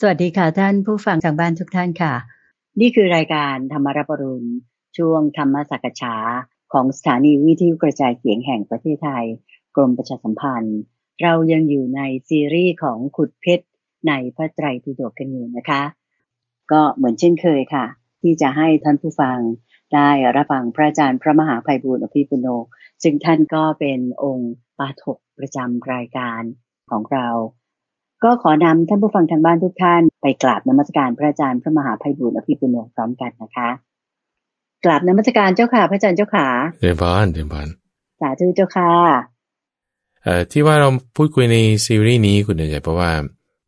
สวัสดีค่ะท่านผู้ฟังทางบ้านทุกท่านค่ะนี่คือรายการธรรมรับอรุณช่วงธรรมสักฉาของสถานีวิทยุกระจายเสียงแห่งประเทศไทยกรมประชาสัมพันธ์เรายังอยู่ในซีรีส์ของขุดเพชรในพระไตรปิฎกกันอยู่นะคะก็เหมือนเช่นเคยค่ะที่จะให้ท่านผู้ฟังได้รับฟังพระอาจารย์พระมหาไพบูลย์อภิปุโนซึ่งท่านก็เป็นองค์ปาฐกประจำรายการของเราก็ขอนำท่านผู้ฟังทางบ้านทุกท่านไปกราบนมัสการพระอาจารย์พระมหาไพบูลย์อภิปุโนพร้อมกันนะคะกราบนมัสการเจ้าค่ะพระอาจารย์เจ้าค่ะเดบานสาธุเจ้าค่ะที่ว่าเราพูดคุยในซีรีส์นี้คุณเดชเพราะว่า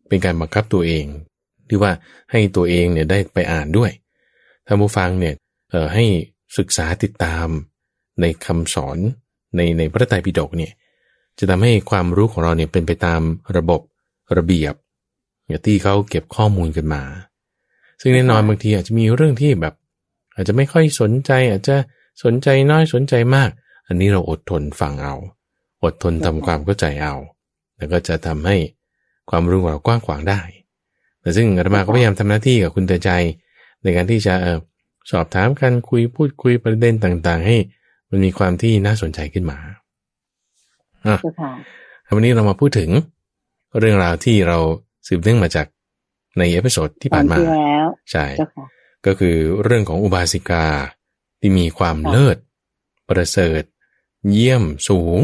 เป็นการบังคับตัวเองหรือว่าให้ตัวเองเนี่ยได้ไปอ่านด้วยท่านผู้ฟังเนี่ยให้ศึกษาติดตามในคำสอนในพระไตรปิฎกเนี่ยจะทำให้ความรู้ของเราเนี่ยเป็นไปตามระบบระเบียบอย่างที่เขาเก็บข้อมูลกันมาซึ่งแน่นอนบางทีอาจจะมีเรื่องที่แบบอาจจะไม่ค่อยสนใจอาจจะสนใจน้อยสนใจมากอันนี้เราอดทนฟังเอาอดทนทำความเข้าใจเอาแล้วก็จะทำให้ความรู้เรากว้างขวางได้แต่ซึ่งอาตมาก็พยายามทำหน้าที่กับคุณเตือนใจในการที่จะสอบถามกันคุยพูดคุยประเด็นต่างๆให้มันมีความที่น่าสนใจขึ้นมาวันนี้เรามาพูดถึงเรื่องราวที่เราสืบเนื่องมาจากในเอพิโซดที่ผ่านมาใช่ก็คือเรื่องของอุบาสิกาที่มีความเลิศประเสริฐเยี่ยมสูง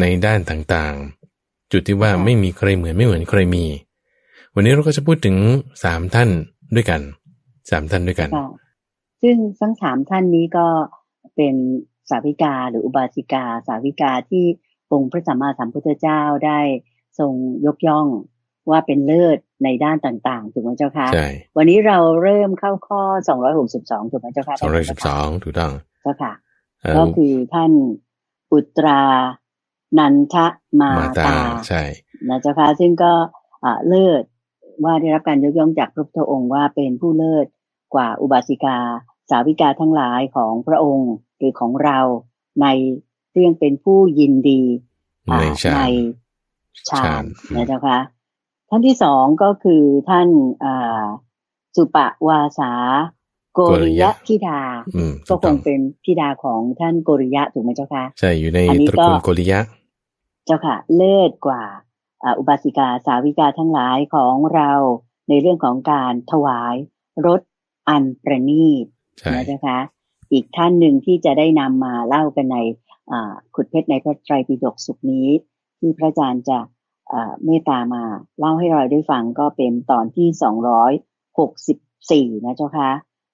ในด้านต่างๆจุดที่ว่าไม่มีใครเหมือนไม่เหมือนใครมีวันนี้เราก็จะพูดถึง3ท่านด้วยกันซึ่งทั้ง3ท่านนี้ก็เป็นสาวิกาหรืออุบาสิกาสาวิกาที่องค์พระสัมมาสัมพุทธเจ้าได้ทรงยกย่องว่าเป็นเลิศในด้านต่างๆถูกไหมเจ้าคะวันนี้เราเริ่มเข้าข้อ262ถูกไหมเจ้าคะ262ถูกต้องเจ้าค่ะก็คือท่านอุตรานันทมาตาใช่นะเจ้าคะซึ่งก็เลิศว่าได้รับการยกย่องจากพระพุทธองค์ว่าเป็นผู้เลิศกว่าอุบาสิกาสาวิกาทั้งหลายของพระองค์หรือของเราในเรื่องเป็นผู้ยินดีในฌานนะเจ้าคะท่านที่สองก็คือท่านสุปวาสาโกริยะธิดาก็คงเป็นธิดาของท่านโกริยะถูกไหมเจ้าคะใช่อยู่ในตระกูลโกริยะเจ้าค่ะเลิศกว่าอุบาสิกาสาวิกาทั้งหลายของเราในเรื่องของการถวายรสอันประณีตนะเจ้าคะอีกท่านหนึ่งที่จะได้นำมาเล่ากันในขุดเพชรในพระไตรปิฎกสุขนี้ที่พระอาจารย์จะเมตตามาเล่าให้เราได้ฟังก็เป็นตอนที่264นะเจ้าคะ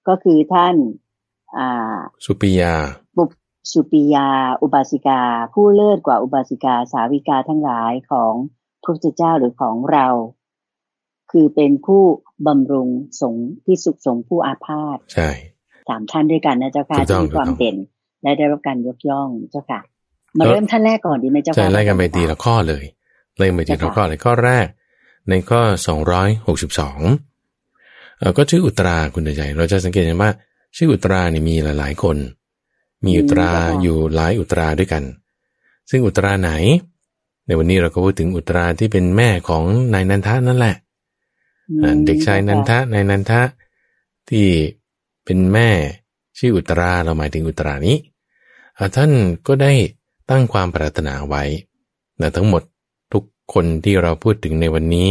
ก็คือท่านสุปิยาอุบาสิกาผู้เลิศกว่าอุบาสิกาสาวิกาทั้งหลายของพระพุทธเจ้าหรือของเราคือเป็นผู้บำรุงสงฆ์ที่สุขสงฆ์ผู้อาพาธใช่สามท่านด้วยกันนะเจ้าค่ะที่มีความเด่นและได้รับการยกย่องเจ้าค่ะมาเริ่มท่านแรกก่อนดีไหมเจ้าค่ะจะไล่กันไปทีละข้อเลยเริ่มไปทีละข้อเลยข้อแรกในข้อ262ก็ชื่ออุตราคุณใจเราจะสังเกตเห็นว่าชื่ออุตราเนี่ยมีหลายคนมีอุตราอยู่หลายอุตราด้วยกันซึ่งอุตราไหนในวันนี้เราก็พูดถึงอุตราที่เป็นแม่ของนายนันทะนั่นแหละเด็กชายนันทะนายนันทะที่เป็นแม่ชื่ออุตราเราหมายถึงอุตรานี้ท่านก็ได้ตั้งความปรารถนาไว้นะทั้งหมดทุกคนที่เราพูดถึงในวันนี้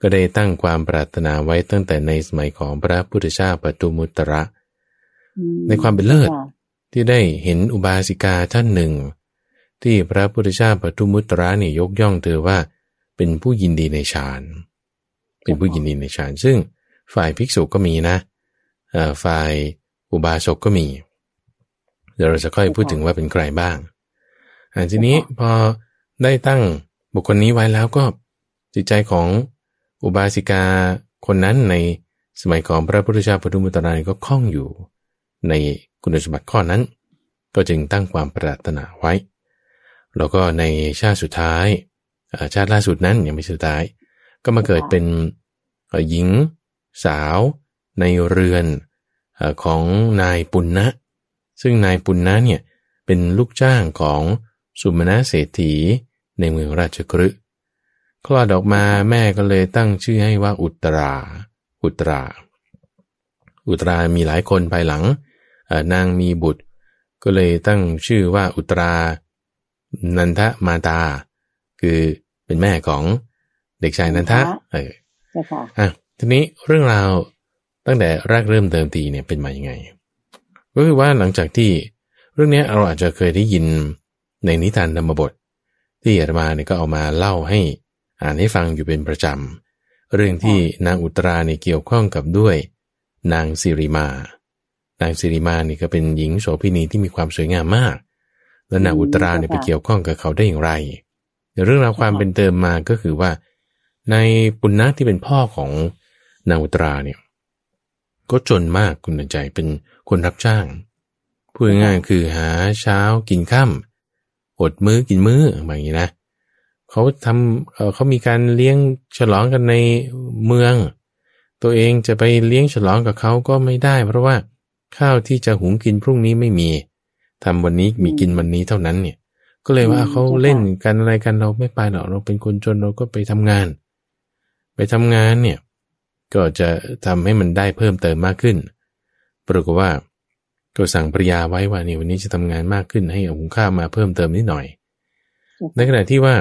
ก็ได้ตั้งความปรารถนาไว้ตั้งแต่ในสมัยของพระพุทธเจ้าปทุมุตระในความเป็นเลิศที่ได้เห็นอุบาสิกาท่านหนึ่งที่พระพุทธเจ้าปทุมุตระเนี่ยยกย่องเธอว่าเป็นผู้ยินดีในฌานเป็นผู้ยินดีในฌานซึ่งฝ่ายภิกษุก็มีนะฝ่ายอุบาสกก็มีเดี๋ยวเราจะค่อยพูดถึงว่าเป็นใครบ้างทีนี้พอได้ตั้งบุคคลนี้ไว้แล้วก็จิตใจของอุบาสิกาคนนั้นในสมัยของพระพุทธเจ้าปทุมุตระก็คล่องอยู่ในคุณสมบัติข้อนั้นก็จึงตั้งความปรารถนาไว้แล้วก็ในชาติสุดท้ายชาติล่าสุดนั้นยังไม่สุดท้ายก็มาเกิดเป็นหญิงสาวในเรือนของนายปุณณะซึ่งนายปุณณะเนี่ยเป็นลูกจ้างของสุมนเศรษฐีในเมืองราชคฤห์ คลอดออกมาแม่ก็เลยตั้งชื่อให้ว่าอุตรามีหลายคนภายหลังนางมีบุตรก็เลยตั้งชื่อว่าอุตรานันทมาตาคือเป็นแม่ของเด็กชายนันทะทีนี้เรื่องราวตั้งแต่แรกเริ่มเดิมทีเนี่ยเป็นมาอย่างไงก็คือว่าหลังจากที่เรื่องนี้เราอาจจะเคยได้ยินในนิทานธรรมบทที่อาตมาเนี่ยก็เอามาเล่าให้อ่านให้ฟังอยู่เป็นประจำเรื่องที่นางอุตราเนี่ยเกี่ยวข้องกับด้วยนางสิริมานางสิริมานี่ก็เป็นหญิงโสภิณีที่มีความสวยงามมากแล้วนางอุตราเนี่ยไปเกี่ยวข้องกับเขาได้อย่างไรเรื่องราวความเป็นเติมมาก็คือว่าในปุณณะที่เป็นพ่อของนางอุตราเนี่ยก็จนมากคุณใจเป็นคนรับจ้างพูดง่ายๆคือหาเช้ากินค่ำอดมื้อกินมื้อแบบนี้นะเขาทำเขามีการเลี้ยงฉลองกันในเมืองตัวเองจะไปเลี้ยงฉลองกับเขาก็ไม่ได้เพราะว่าข้าวที่จะหุงกินพรุ่งนี้ไม่มีทำวันนี้มีกินวันนี้เท่านั้นเนี่ยก็เลยว่าเขาเล่นกันอะไรกันเราไม่ไปหรอกเราเป็นคนจนเราก็ไปทำงานเนี่ยก็จะทำให้มันได้เพิ่มเติมมากขึ้นปรากฏว่าก็สั่งภรรยาไว้ว่าเนี่ยวันนี้จะทำงานมากขึ้นให้เอาหุงข้าวมาเพิ่มเติมนิดหน่อยในขณะที่ว่า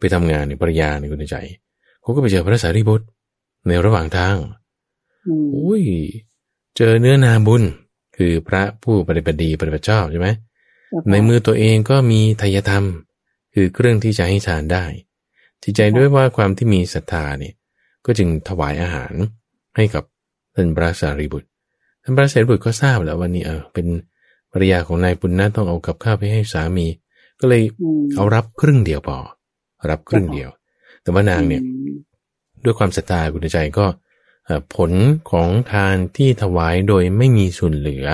ไปทำงานเนี่ยภรรยาเนี่ยคุณใจเขาก็ไปเจอพระสารีบุตรในระหว่างทางอุ้ยเจอเนื้อนาบุญคือพระผู้ปฏิบัติดีปฏิบัติชอบใช่ไหมในมือตัวเองก็มีไทยธรรมคือเครื่องที่จะให้ทานได้จิตใจด้วยว่าความที่มีศรัทธาเนี่ยก็จึงถวายอาหารให้กับท่านพระสารีบุตรท่านพระสารีบุตรก็ทราบแล้วว่านี่เป็นภรรยาของนายปุณณะต้องเอากับข้าวไปให้สามีก็เลยเอารับครึ่งเดียวพอรับครึ่งเดียวแต่ว่านางเนี่ยด้วยความศรัทธาคุณใจก็ผลของทานที่ถวายโดยไม่มีส่วนเหลือ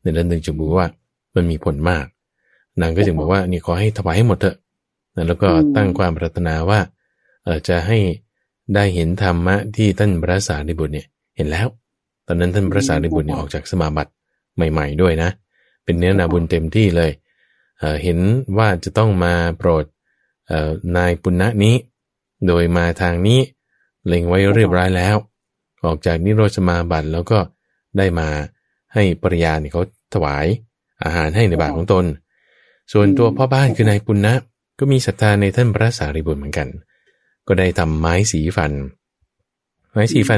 ในด้านหนึ่งจึงบอกว่ามันมีผลมากนางก็จึงบอกว่านี่ขอให้ถวายให้หมดเถอะแล้วก็ตั้งความปรารถนาว่าจะให้ได้เห็นธรรมะที่ท่านพระสารีบุตรเนี่ยเห็นแล้วตอนนั้นท่านพระสารีบุตรเนี่ยออกจากสมาบัติใหม่ๆด้วยนะเป็นเนื้อนาบุญเต็มที่เลยเห็นว่าจะต้องมาโปรดนายปุณณะนี้โดยมาทางนี้เล็งไว้เรียบร้อยแล้วออกจากนิโรธสมาบัติแล้วก็ได้มาให้ภริยาเนี่ยเขาถวายอาหารให้ในบาตรของตนส่วนตัวพ่อบ้านคือนายปุณณะก็มีศรัทธาในท่านพระสารีบุตรเหมือนกันก็ได้ทำไม้สีฟัน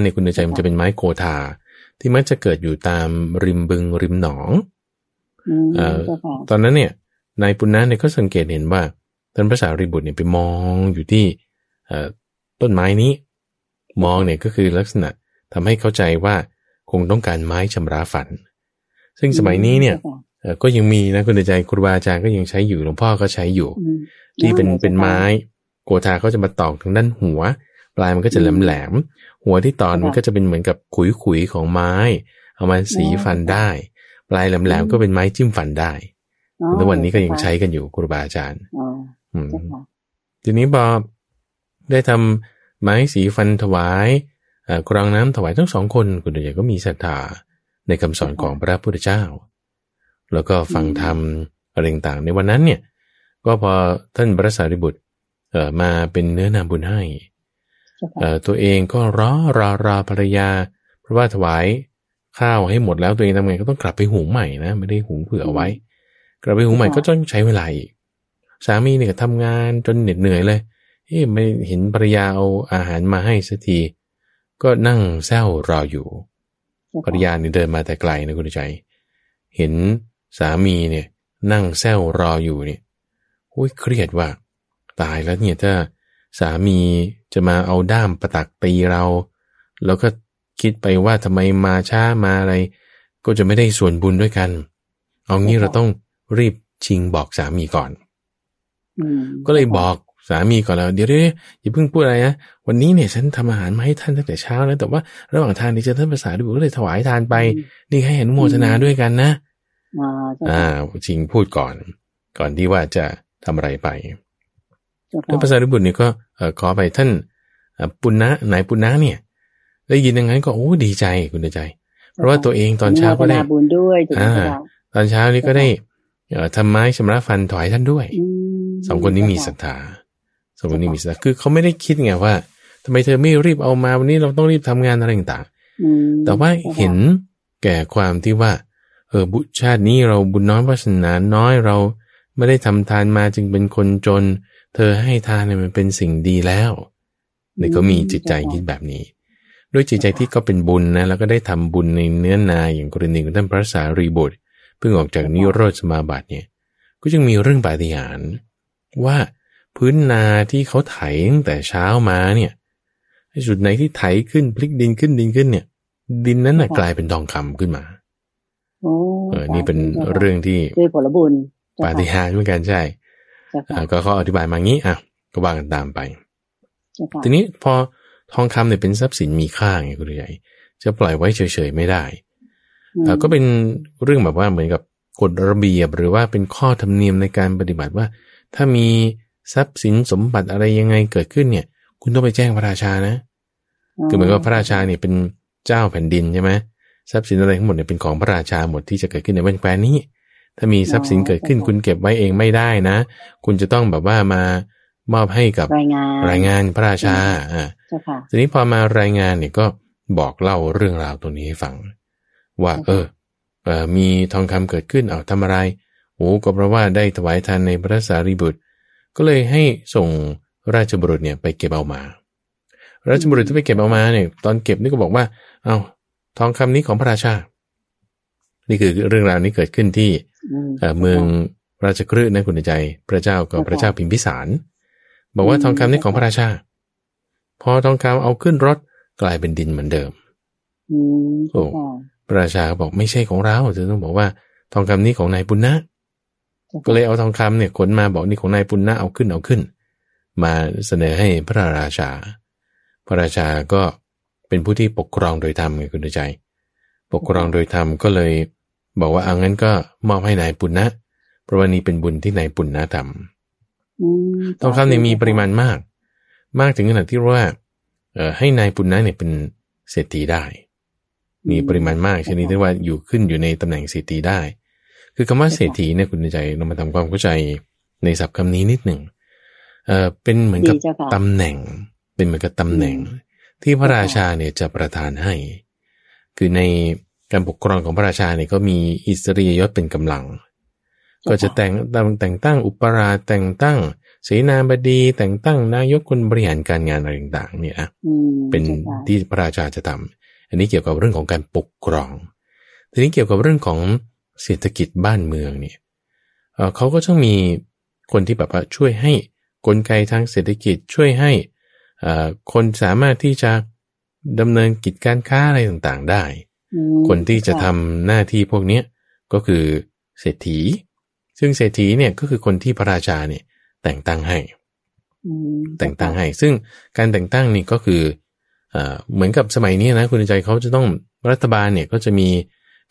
ในคุณใจมันจะเป็นไม้โกธาที่มักจะเกิดอยู่ตามริมบึงริมหนองตอนนั้นเนี่ยนายปุณณะเนี่ยก็สังเกตเห็นว่าท่านพระสารีบุตรเนี่ยไปมองอยู่ที่ต้นไม้นี้มองเนี่ยก็คือลักษณะทำให้เข้าใจว่าคงต้องการไม้ชำระฝันซึ่งสมัยนี้เนี่ยก็ยังมีนะคุณใจครูบาอาจารย์ก็ยังใช้อยู่หลวงพ่อก็ใช้อยู่ที่เป็นไม้โกธาเขาจะมาตอกทางด้านหัวปลายมันก็จะแหลมแหลมหัวที่ตอนมันก็จะเป็นเหมือนกับขุยๆของไม้เอามาสีฟันได้ปลายแหลมแหลมก็เป็นไม้จิ้มฟันได้ทุกวันนี้ก็ยังใช้กันอยู่ครูบาอาจารย์ทีนี้พอได้ทำไม้สีฟันถวายกรองน้ำถวายทั้งสองคนคุณใหญ่ก็มีศรัทธาในคำสอนของพระพุทธเจ้าแล้วก็ฟังธรรมอะไรต่างในวันนั้นเนี่ยก็พอท่านพระสารีบุตรมาเป็นเนื้อนาบุญให้ตัวเองก็รอภรรยาเพราะว่าถวายข้าวให้หมดแล้วตัวเองทำไงก็ต้องกลับไปหุงใหม่นะไม่ได้หุงเผื่อไว้กลับไปหุงใหม่ก็ต้องใช้เวลาอีกสามีเนี่ยทำงานจนเหน็ดเหนื่อยเลยไม่เห็นภรรยาเอาอาหารมาให้สักทีก็นั่งเศร้ารออยู่ภรรยาเนี่ยเดินมาแต่ไกลนะคุณใจเห็นสามีเนี่ยนั่งเศร้ารออยู่เนี่ยโอ้ยเครียดว่าตายแล้วเนี่ยถ้าสามีจะมาเอาด้ามประตักตีเราแล้วก็คิดไปว่าทำไมมาช้ามาอะไรก็จะไม่ได้ส่วนบุญด้วยกันเอางี้เราต้องรีบชิงบอกสามีก่อนก็เลยบอกสามีก่อนแล้วเดี๋ยวอย่าเพิ่งพูดอะไรนะวันนี้เนี่ยฉันทำอาหารมาให้ท่านตั้งแต่เช้าแล้วแต่ว่าระหว่างทานที่เจอท่านพระสารีบุตรก็เลยถวายทานไปนี่ให้อนุโมทนาด้วยกันนะจริงพูดก่อนที่ว่าจะทำอะไรไปท่านพระสารีบุตรนี่ก็ขอไปท่านปุณณะนายปุณณะเนี่ยได้ยินอย่างนั้นก็โอ้ดีใจคุณใจเพราะว่าตัวเองตอนเช้าก็ได้ตอนเช้านี้ก็ได้ทำไม้ชำระฟันถวายท่านด้วยสองคนนี้มีศรัทธาส วันนี้มีสาระคือเขาไม่ได้คิดไงว่าทำไมเธอไม่รีบเอามาวันนี้เราต้องรีบทำงานอะไรต่างๆแต่ว่าเห็นแก่ความที่ว่าบุชาตินี้เราบุญน้อยวาสนาน้อยเราไม่ได้ทำทานมาจึงเป็นคนจนเธอให้ทานเนี่ยมันเป็นสิ่งดีแล้วเลยก็มีจิตใจคิดแบบนี้ด้วยจิตใจที่ก็เป็นบุญนะแล้วก็ได้ทำบุญในเนื้อนาอย่างกรณีของท่านพระสารีบุตรเพิ่งออกจากนิโรธสมาบัติเนี่ยก็จึงมีเรื่องปาฏิหาริย์ว่าพื้นนาที่เขาไถตั้งแต่เช้ามาเนี่ยจุดไหนที่ไถขึ้นพลิกดินขึ้นดินขึ้นเนี่ยดินนั้นน่ะกลายเป็นทองคำขึ้นมานี่เป็นเรื่องที่ด้วยผลบุญปาฏิหาริย์เหมือนกันใช่ก็เขาอธิบายมางี้อ่ะก็ว่ากันตามไปทีนี้พอทองคำเนี่ยเป็นทรัพย์สินมีค่าไงคุณใหญ่จะปล่อยไว้เฉยๆไม่ได้ก็เป็นเรื่องแบบว่าเหมือนกับกฎระเบียบหรือว่าเป็นข้อธรรมเนียมในการปฏิบัติว่าถ้ามีทรัพย์สินสมบัติอะไรยังไงเกิดขึ้นเนี่ยคุณต้องไปแจ้งพระราชานะคือเหมือนกับพระราชาเนี่ยเป็นเจ้าแผ่นดินใช่ไหมทรัพย์สินอะไรทั้งหมดเนี่ยเป็นของพระราชาหมดที่จะเกิดขึ้นในแผ่นแคว้นนี้ถ้ามีทรัพย์สินเกิดขึ้นคุณเก็บไว้เองไม่ได้นะคุณจะต้องแบบว่ามามอบให้กับรายงานพระราชาทีนี้พอมารายงานเนี่ยก็บอกเล่าเรื่องราวตัวนี้ให้ฟังว่ามีทองคำเกิดขึ้นเอาทำอะไรโอ้ก็เพราะว่าได้ถวายทานในพระสารีบุตรก็เลยให้ส่งราชบุรุษเนี่ยไปเก็บเอามาราชบุรุษที่ไปเก็บเอามาเนี่ยตอนเก็บนี่ก็บอกว่าเอาทองคำนี้ของพระราชานี่คือเรื่องราวนี้เกิดขึ้นที่เมืองราชคฤห์นะคุณใจพระเจ้ากับพระเจ้าพิมพิสารบอกว่าทองคำนี้ของพระราชาพอทองคำเอาขึ้นรถกลายเป็นดินเหมือนเดิมโอ้พระราชาบอกไม่ใช่ของเราจะต้องบอกว่าทองคำนี้ของนายปุณณะก็เลยเอาทองคำเนี่ยขนมาบอกนี่ของนายปุณณะเอาขึ้นมาเสนอให้พระราชาพระราชาก็เป็นผู้ที่ปกครองโดยธรรมไงคุณใจปกครองโดยธรรมก็เลยบอกว่าเอางั้นก็มอบให้นายปุณณะเพราะว่านี่เป็นบุญที่นายปุณณะทำทองคำเนี่ยมีปริมาณมากถึงขนาดที่ว่าให้นายปุณณะเนี่ยเป็นเศรษฐีได้มีปริมาณมากชนิดที่ว่าอยู่ขึ้นอยู่ในตำแหน่งเศรษฐีได้คือคำว่าเศรษฐีเนี่ยคุณใจเรามาทำความเข้าใจในศัพท์คำนี้นิดหนึ่งเป็นเหมือนกับตำแหน่งเป็นเหมือนกับตำแหน่งที่พระราชาเนี่ยจะประทานให้คือในการปกครองของพระราชาเนี่ยก็มีอิสริยยศเป็นกำลังก็จะแต่งตั้งอุปราชแต่งตั้งเสนาบดีแต่งตั้งนายกคนบริหารการงานอะไรต่างๆเนี่ยเป็นที่พระราชาจะทำอันนี้เกี่ยวกับเรื่องของการปกครองทีนี้เกี่ยวกับเรื่องของเศรษฐกิจบ้านเมืองเนี่ยเขาก็ต้องมีคนที่แบบว่าช่วยให้กลไกทางเศรษฐกิจช่วยให้คนสามารถที่จะดำเนินกิจการค้าอะไรต่างๆได้คนที่จะทำหน้าที่พวกนี้ก็คือเศรษฐีซึ่งเศรษฐีเนี่ยก็คือคนที่พระราชาเนี่ยแต่งตั้งให้ซึ่งการแต่งตั้งนี่ก็คือเหมือนกับสมัยนี้นะคุณใจเขาจะต้องรัฐบาลเนี่ยก็จะมี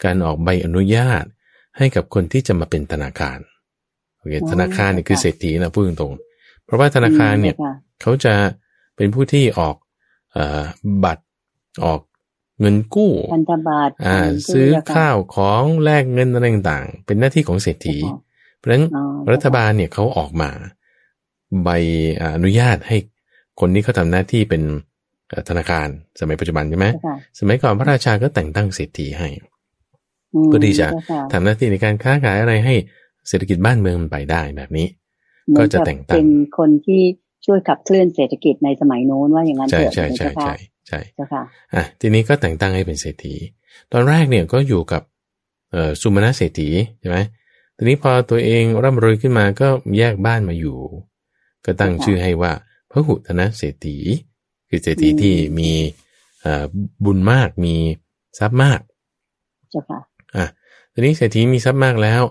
การออกใบอนุญาตให้กับคนที่จะมาเป็นธนาคารโอเคธนาคารเนี่ยคือเศรษฐีนะพูดตรงๆเพราะว่าธนาคารเนี่ยเขาจะเป็นผู้ที่ออกบัตรออกเงินกู้พันธบัตรซื้อข้าวของแลกเงินอะไรต่างๆเป็นหน้าที่ของเศรษฐีเพราะฉะนั้นรัฐบาลเนี่ยเขาออกมาใบอนุญาตให้คนนี้เขาทำหน้าที่เป็นธนาคารสมัยปัจจุบันใช่ไหมสมัยก่อนพระราชาก็แต่งตั้งเศรษฐีให้เพื่อที่จะทำหน้าที่ในการค้าขายอะไรให้เศรษฐกิจบ้านเมืองมันไปได้แบบนี้ก็จะแต่งตั้งเป็นคนที่ช่วยขับเคลื่อนเศรษฐกิจในสมัยโน้นว่าอย่างนั้นเถอะใช่ค่ะทีนี้ก็แต่งตั้งให้เป็นเศรษฐีตอนแรกเนี่ยก็อยู่กับสุมนเศรษฐีใช่ไหมทีนี้พอตัวเองร่ำรวยขึ้นมาก็แยกบ้านมาอยู่ก็ตั้งชื่อให้ว่าพหุธนเศรษฐีคือเศรษฐีที่มีบุญมากมีทรัพย์มากใช่ค่ะทีนี้เศรษฐีมีทรัพย์มากแล้ว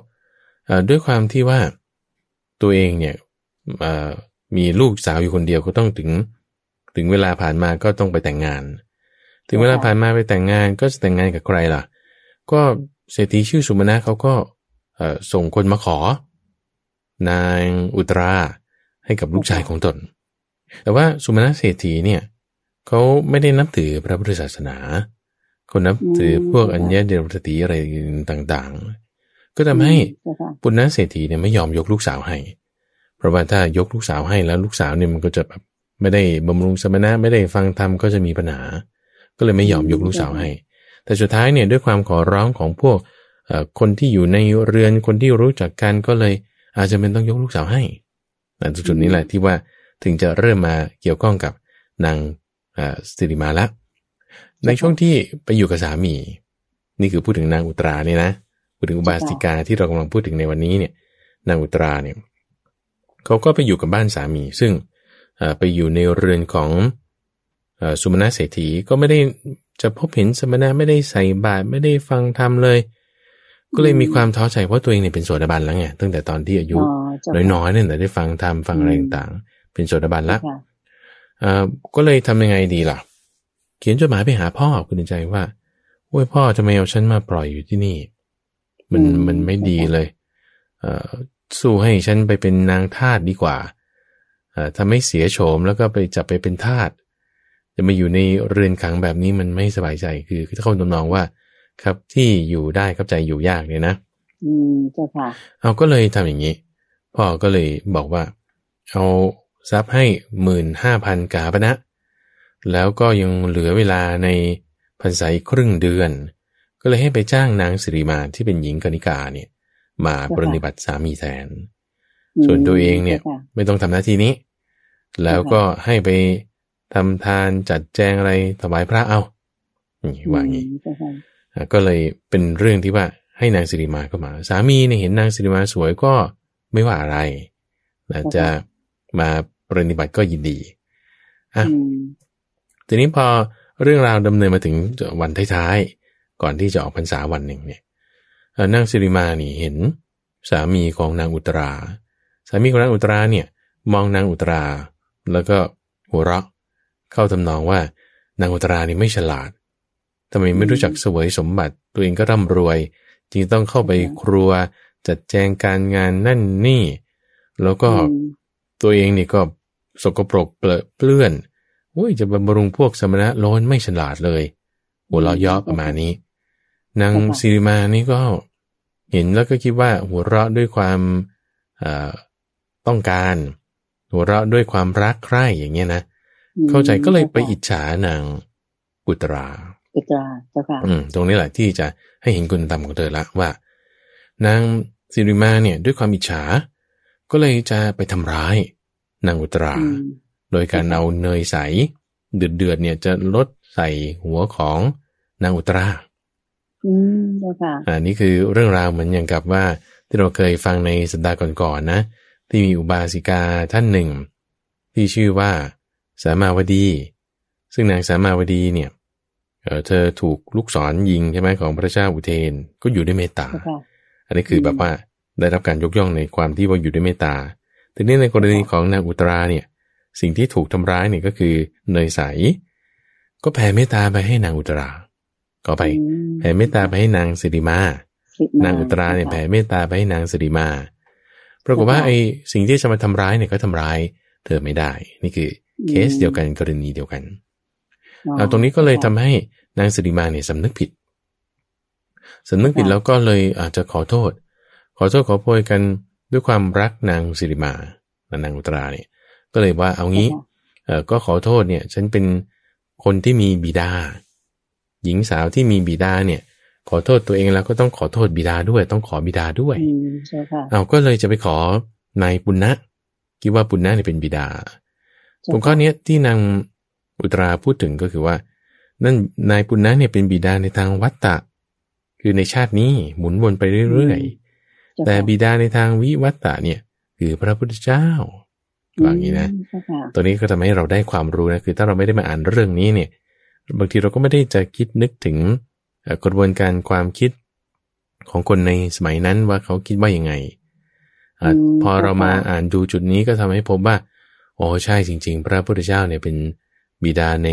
ด้วยความที่ว่าตัวเองเนี่ยมีลูกสาวอยู่คนเดียวก็ต้องถึงเวลาผ่านมาก็ต้องไปแต่งงานถึงเวลาผ่านมาไปแต่งงานก็จะแต่งงานกับใครล่ะก็เศรษฐีชื่อสุมนะเขาก็ส่งคนมาขอนางอุตราให้กับลูกชายของตนแต่ว่าสุมนเศรษฐีเนี่ยเขาไม่ได้นับถือพระพุทธศาสนาเขานับถือพวกอัญญาเดรสติอะไรต่างๆก็ทำให้ปุณณเศรษฐีเนี่ยไม่ยอมยกลูกสาวให้ เพราะว่าถ้ายกลูกสาวให้แล้วลูกสาวเนี่ยมันก็จะแบบไม่ได้บำรุงสมณะไม่ได้ฟังธรรมก็จะมีปัญหาก็เลยไม่ยอมยกลูกสาวให้แต่สุดท้ายเนี่ยด้วยความขอร้องของพวกคนที่อยู่ในเรือนคนที่รู้จักกันก็เลยอาจจะเป็นต้องยกลูกสาวให้จุดนี้แหละที่ว่าถึงจะเริ่มมาเกี่ยวข้องกับนางสิริมาละในช่วงที่ไปอยู่กับสามีนี่คือพูดถึงนางอุตราเนี่ยนะพูดถึงอุบาสิกาที่เรากำลังพูดถึงในวันนี้เนี่ยนางอุตราเนี่ยเขาก็ไปอยู่กับบ้านสามีซึ่งไปอยู่ในเรือนของสุมณเศรษฐีก็ไม่ได้จะพบเห็นสมณะไม่ได้ใส่บาตรไม่ได้ฟังธรรมเลยก็เลยมีความท้อใจเพราะตัวเองเนี่ยเป็นโสดาบันแล้วไงตั้งแต่ตอนที่อายุน้อยๆเนี่ยแต่ได้ฟังธรรมฟังอะไรต่างๆเป็นโสดาบันละก็เลยทำยังไงดีล่ะเขียนจดหมายไปหาพ่อคุณใจว่าโอ้ยพ่อทำไมเอาฉันมาปล่อยอยู่ที่นี่มันไม่ดีเลยสู้ให้ฉันไปเป็นนางทาสดีกว่าทำให้เสียโฉมแล้วก็ไปจับไปเป็นทาสจะมาอยู่ในเรือนขังแบบนี้มันไม่สบายใจคือถ้าเขาทำนองว่าครับที่อยู่ได้ครับใจอยู่ยากเนี่ยนะเจ้าค่ะเอาก็เลยทำอย่างนี้พ่อก็เลยบอกว่าเอาทรัพย์ให้ 15,000 กาปณะแล้วก็ยังเหลือเวลาในพรรษาครึ่งเดือนก็เลยให้ไปจ้างนางสิริมาที่เป็นหญิงกนิกาเนี่ยมาปฏิบัติสามีแทนส่วนตัวเองเนี่ยไม่ต้องทำหน้าที่นี้แล้วก็ให้ไปทำทานจัดแจงอะไรถวายพระเอาว่าอย่างนี้ก็เลยเป็นเรื่องที่ว่าให้นางสิริมาเข้ามาสามีเนี่ยเห็นนางสิริมาสวยก็ไม่ว่าอะไรจะมาปฏิบัติก็ยินดีทีนี้พอเรื่องราวดำเนินมาถึงวันท้ายๆก่อนที่จะออกพรรษาวันหนึ่งเนี่ยนางสิริมานี่เห็นสามีของนางอุตราสามีของนางอุตราเนี่ยมองนางอุตราแล้วก็หัวเราะเข้าทำนองว่านางอุตรานี่ไม่ฉลาดทำไมไม่รู้จักเสวยสมบัติตัวเองก็ร่ำรวยจึงต้องเข้าไปครัวจัดแจงการงานนั่นนี่แล้วก็ตัวเองนี่ก็สกปรกเปลื้อนอุ้ยจะบำรุงพวกสมณะโลนไม่ฉลาดเลยหัวเราะย่อประมาณนี้นางสิริมานี่ก็เห็นแล้วก็คิดว่าหัวเราะด้วยความต้องการหัวเราะด้วยความรักใคร่อย่างเงี้ยนะเข้าใจก็เลยไปอิจฉานางอุตราเจ้าค่ะตรงนี้แหละที่จะให้เห็นคุณธรรมของเธอละว่านางสิริมาเนี่ยด้วยความอิจฉาก็เลยจะไปทำร้ายนางอุตราโดยการเอาเนยใสเดือดๆเนี่ยจะลดใส่หัวของนางอุตราเจ้าค่ะนี่คือเรื่องราวเหมือนอย่างกับว่าที่เราเคยฟังในสัปดาห์ก่อนๆนะที่มีอุบาสิกาท่านหนึ่งที่ชื่อว่าสามาวดีซึ่งนางสามาวดีเนี่ยเธอถูกลูกศรยิงใช่ไหมของพระเจ้าอุเทนก็อยู่ด้วยเมตตาอันนี้คือแบบว่าได้รับการยกย่องในความที่ว่าอยู่ด้วยเมตตาทีนี้ในกรณีของนางอุตราเนี่ยสิ่งที่ถูกทำร้ายเนี่ยก็คือเนยใสก็แผ่เมตตาไปให้นางอุตราก็ไปแผ่เมตตาไปให้นางสิริมานางอุตราเนี่ยแผ่เมตตาไปให้นางสิริมาปรากฏว่าไอ้สิ่งที่จะมาทำร้ายเนี่ยก็ทำร้ายเธอไม่ได้นี่คือเคสเดียวกันกรณีเดียวกันตรงนี้ก็เลยทำให้นางสิริมาเนี่ยสำนึกผิดแล้วก็เลยอาจจะขอโทษขอโพยกันด้วยความรักนางสิริมานางอุตราเนี่ยก็เลยว่าเอางี้ก็ขอโทษเนี่ยฉันเป็นคนที่มีบิดาหญิงสาวที่มีบิดาเนี่ยขอโทษตัวเองแล้วก็ต้องขอโทษบิดาด้วยต้องขอบิดาด้วยก็เลยจะไปขอนายปุณณะคิดว่าปุณณะเนี่ยเป็นบิดาผมข้อนี้ที่นางอุตราพูดถึงก็คือว่านั่นนายปุณณะเนี่ยเป็นบิดาในทางวัฏฏะคือในชาตินี้หมุนวนไปเรื่อยๆแต่บิดาในทางวิวัฏฏะเนี่ยคือพระพุทธเจ้าว่างี้นะตัวนี้ก็ทำให้เราได้ความรู้นะคือถ้าเราไม่ได้มาอ่านเรื่องนี้เนี่ยบางทีเราก็ไม่ได้จะคิดนึกถึงกระบวนการความคิดของคนในสมัยนั้นว่าเขาคิดว่ายังไงพอเรามาอ่านดูจุดนี้ก็ทำให้พบว่าโอ้ใช่จริงๆพระพุทธเจ้าเนี่ยเป็นบิดาใน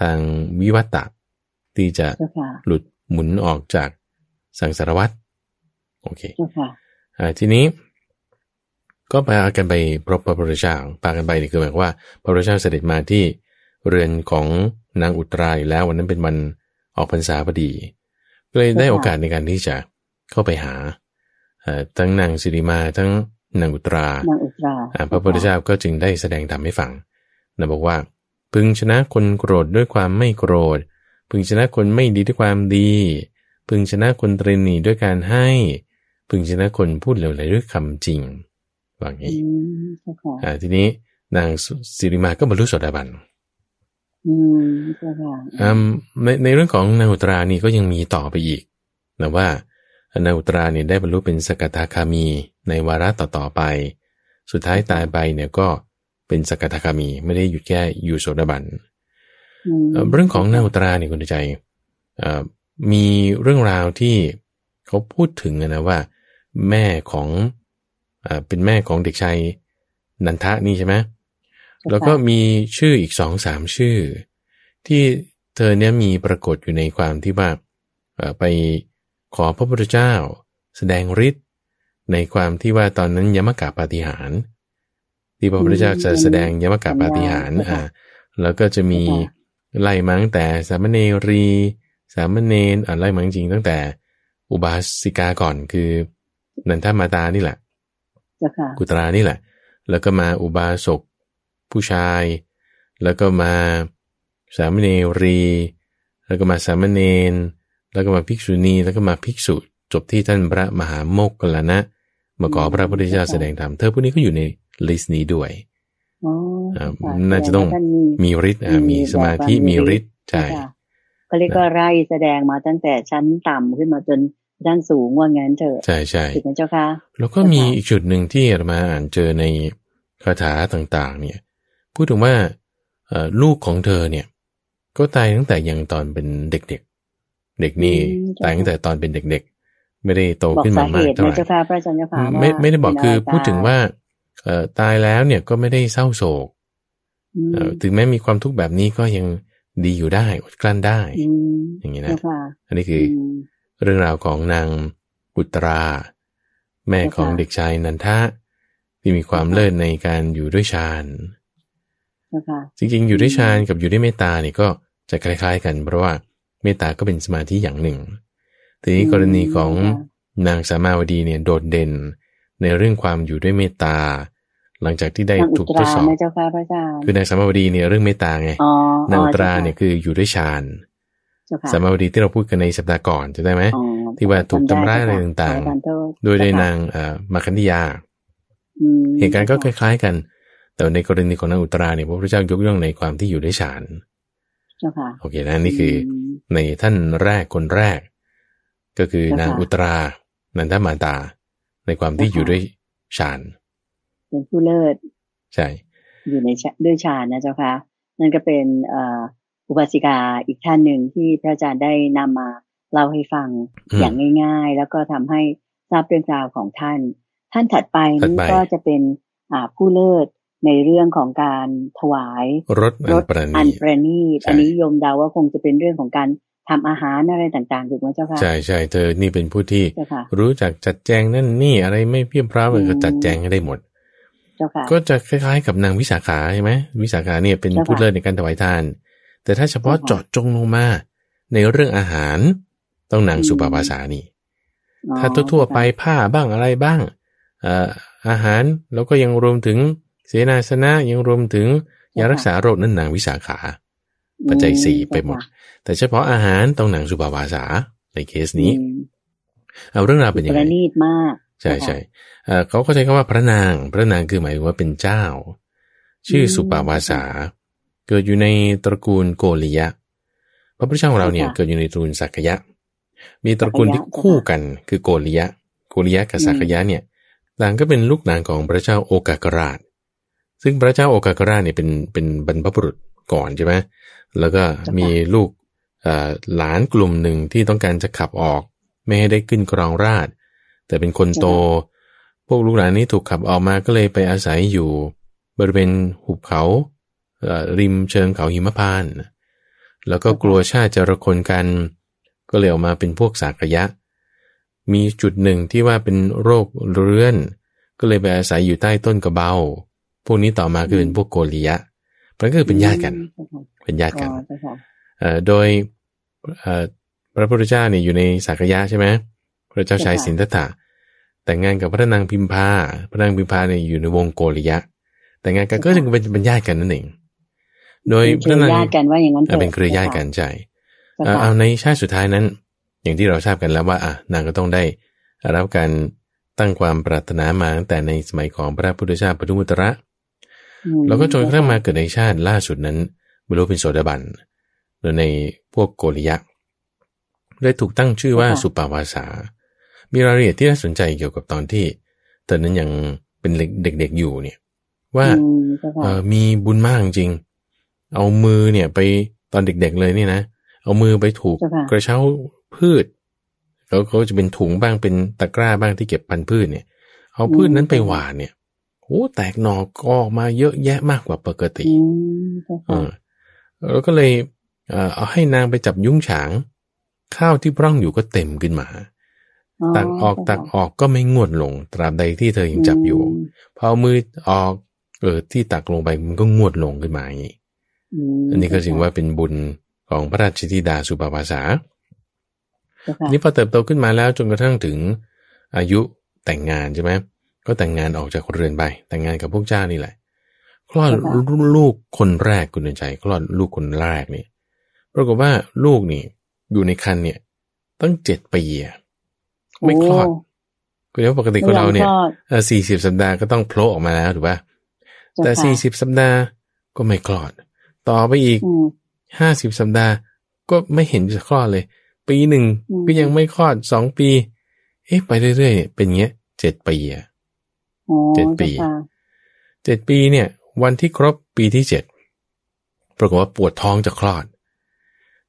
ทางวิวัตตะที่จะหลุดหมุนออกจากสังสารวัฏโอเคทีนี้ก็พากันไปพบพระพุทธเจ้าพากันไปนี่คือหมายว่าพระพุทธเจ้าเสด็จมาที่เรือนของนางอุตราแล้ววันนั้นเป็นวันออกพรรษาพอดีก็เลยได้โอกาสในการที่จะเข้าไปหาทั้งนางสิริมาทั้ง นางอุตราพระพุทธเจ้าก็จึงได้แสดงธรรมให้ฟังนะบอกว่าพึงชนะคนโกรธด้วยความไม่โกรธพึงชนะคนไม่ดีด้วยความดีพึงชนะคนตริณีด้วยการให้พึงชนะคนพูดเหลวไหลด้วยคำจริงว่างี้ทีนี้นางสิริมาก็บรรลุโสดาบันในเรื่องของนางอุตรานี่ก็ยังมีต่อไปอีกนะว่านางอุตราเนี่ยได้บรรลุเป็นสกทาคามีในวาระต่อๆไปสุดท้ายตายไปเนี่ยก็เป็นสกทาคามีไม่ได้หยุดแค่อยู่โสดาบันเรื่องของนางอุตราเนี่ยคุณใจมีเรื่องราวที่เขาพูดถึงนะว่าแม่ของเป็นแม่ของเด็กชายนันทะนี่ใช่ไหมแล้วก็มีชื่ออีก 2-3 ชื่อที่เธอเนี่ยมีปรากฏอยู่ในความที่ว่าไปขอพระพุทธเจ้าแสดงฤทธิ์ในความที่ว่าตอนนั้นยมกะปาฏิหาริย์ที่พระพุทธเจ้าจะแสดงยมกะปาฏิหาริย์แล้วก็จะมีไล่มาตั้งแต่สามเณรีสามเณรไล่มาจริงตั้งแต่อุบาสิกาก่อนคือนันทมาตานี่แหละกุตรานี่แหละแล้วก็มาอุบาสกผู้ชายแล้วก็มาสามเณรีแล้วก็มาสามเณรแล้วก็มาภิกษุณีแล้วก็มาภิกษุจบที่ท่านพระมหาโมคคัลลานะมาขอพระพุทธเจ้าแสดงธรรมเธอผู้นี้ก็อยู่ในลิสต์นี้ด้วยน่าจะต้องมีฤทธิ์มีสมาธิมีฤทธิ์ใช่ก็เรียกว่าไล่แสดงมาตั้งแต่ชั้นต่ำขึ้นมาจนด้านสูงว่างั้นเถอะใช่ใช่ถูกไหมเจ้าค่ะแล้วก็มีอีกจุดหนึ่งที่อาตมาอ่านเจอในคาถาต่างๆเนี่ยพูดถึงว่าลูกของเธอเนี่ยก็ตายตั้งแต่ยังตอนเป็นเด็กๆ เด็กนี่ตายตั้งแต่ตอนเป็นเด็กๆไม่ได้โตขึ้นมามากเท่าไหร่ไม่ได้บอกคือพูดถึงว่าตายแล้วเนี่ยก็ไม่ได้เศร้าโศกถึงแม้มีความทุกข์แบบนี้ก็ยังดีอยู่ได้อดกลั้นได้อย่างนี้นะอันนี้คือเรื่องราวของนางอุตราแม่ของเด็กชายนันทะที่มีความเลิศในการอยู่ด้วยฌานจริงๆอยู่ด้วยฌานกับอยู่ด้วยเมตตาเนี่ยก็จะคล้ายๆกันเพราะว่าเมตตาก็เป็นสมาธิอย่างหนึ่งทีนี้กรณีของนางสามาวดีเนี่ยโดดเด่นในเรื่องความอยู่ด้วยเมตตาหลังจากที่ได้ถูกทดสอบคือนางสามาวดีเนี่ยเรื่องเมตตาไงนางอุตราเนี่ยคืออยู่ด้วยฌานสามาวดีที่เราพูดกันในสัปดาห์ก่อนจะได้ไหมที่ว่าถูกทำร้ายอะไรต่างๆโดยนางมาคันธิยาเหตุการณ์ก็คล้ายๆกันแต่ในกรณีของนางอุตราเนี่ยพระพุทธเจ้ายกย่องในความที่อยู่ด้วยฌานโอเคนะนี่คือในท่านแรกคนแรกก็คือนางอุตรานันทมาตาในความที่อยู่ด้วยฌานเป็นผู้เลิศใช่อยู่ในด้วยฌานนะเจ้าค่ะนั่นก็เป็นอุบาสิกาอีกท่านหนึ่งที่พระอาจารย์ได้นำมาเล่าให้ฟังอย่างง่ายๆแล้วก็ทำให้ทราบเรื่องราวของท่านถัดไปนี่ก็จะเป็นผู้เลิศในเรื่องของการถวายรสอันประณีตอันนี้โยมเดาว่าคงจะเป็นเรื่องของการทำอาหารอะไรต่างๆถูกไหมเจ้าค่ะใช่ใช่เธอนี่เป็นผู้ที่รู้จักจัดแจงนั่นนี่อะไรไม่เพี้ยนพร้าวก็จัดแจงให้ได้หมดก็จะคล้ายๆกับนางวิสาขาใช่ไหมวิสาขาเนี่ยเป็นผู้เลิศในการถวายทานแต่ถ้าเฉพาะเจาะจงลงมาในเรื่องอาหารต้องนางสุปปาสานี่ถ้าทั่วๆไปผ้าบ้างอะไรบ้างอาหารแล้วก็ยังรวมถึงเสนาสนะยังรวมถึงยารักษาโรคนั่นนางวิสาขาปัจจัยสี่ไปหมดแต่เฉพาะอาหารต้องนางสุปปาสาในเคสนี้เอาเรื่องราวเป็นยังไงประณีตมากใช่ใช่เขาก็ใช้คำว่าพระนางคือหมายว่าเป็นเจ้าชื่อสุปปาสาเกิดอยู่ในตระกูลโกริยะพระพุทธเจ้าของเราเนี่ยเกิดอยู่ในตระกูลสักยะมีตระกูลที่คู่กันคือโกริยะกับสักยะเนี่ยต่างก็เป็นลูกนางของพระเจ้าโอกากราชซึ่งพระเจ้าโอกากราชเนี่ยเป็นบรรพบุรุษก่อนใช่ไหมแล้วก็มีลูกหลานกลุ่มหนึ่งที่ต้องการจะขับออกไม่ให้ได้ขึ้นครองราชแต่เป็นคนโตพวกลูกหลานนี้ถูกขับออกมาก็เลยไปอาศัยอยู่บริเวณหุบเขาริมเชิงเขาหิมพานต์แล้วก็กลัวชาติจะระคนกันก็เลยออกมาเป็นพวกสักยะมีจุดหนึ่งที่ว่าเป็นโรคเรื้อนก็เลยไปอาศัยอยู่ใต้ต้นกระเบาพวกนี้ต่อมาคือเป็นพวกโกริยะมันก็คือเป็นญาติกันโดยพระพุทธเจ้าเนี่ยอยู่ในสักยะใช่ไหมพระเจ้าชายสิทธัตถะ แต่งงานกับพระนางพิมพาเนี่ยอยู่ในวงโกริยะแต่งงานกันก็จึงเป็นญาติกันนั่นเองโดยพระนางเป็นเครือญาติกันใช่เอาในชาติสุดท้ายนั้นอย่างที่เราทราบกันแล้วว่านางก็ต้องได้รับการตั้งความปรารถนามาตั้งแต่ในสมัยของพระพุทธเจ้าปทุมุตระแล้วก็จนกระทั่งมาเกิดในชาติล่าสุดนั้นบรรลุเป็นโสดาบันโดยในพวกโกริยะได้ถูกตั้งชื่อว่าสุปาวาสามีรายละเอียดที่น่าสนใจเกี่ยวกับตอนที่ตอนนั้นยังเป็นเด็กๆอยู่เนี่ยว่ามีบุญมากจริงเอามือเนี่ยไปตอนเด็กๆเลยนี่นะเอามือไปถูกกระเช้าพืชเขาจะเป็นถุงบ้างเป็นตะกร้าบ้างที่เก็บพันธุ์พืชเนี่ยเอาพืชนั้นไปหว่านเนี่ยโอ้แตกหน่อก็ออกมาเยอะแยะมากกว่าปกติแล้วก็เลยเอาให้นางไปจับยุ้งฉางข้าวที่พร่องอยู่ก็เต็มขึ้นมาตักออกก็ไม่งวดลงตราบใดที่เธอยังจับอยู่พอเอามือออกที่ตักลงไปมันก็งวดลงขึ้นมาอย่างนี้อันนี้ก็ถือว่าเป็นบุญของพระราชธิดาสุปาวาสานี่พอเติบโตขึ้นมาแล้วจนกระทั่งถึงอายุแต่งงานใช่ไหมก็แต่งงานออกจากเรือนไปแต่งงานกับพวกเจ้านี่แหละคลอดลูกคนแรกคุณเดินใจคลอดลูกคนแรกนี่ปรากฏว่าลูกนี่อยู่ในครรภ์เนี่ยตั้ง7 ปีไม่คลอดคุณเดินปกติของเราเนี่ย40 สัปดาห์ก็ต้องโผล่ออกมาแล้วถูกป่ะแต่40 สัปดาห์ก็ไม่คลอดต่อไปอีก50 สัปดาห์ก็ไม่เห็นจะคลอดเลยปี 1ก็ยังไม่คลอด2 ปีไปเรื่อยๆเป็นเงี้ย7 ปี7 ปีเนี่ยวันที่ครบปีที่ 7ปรากฏว่าปวดท้องจะคลอด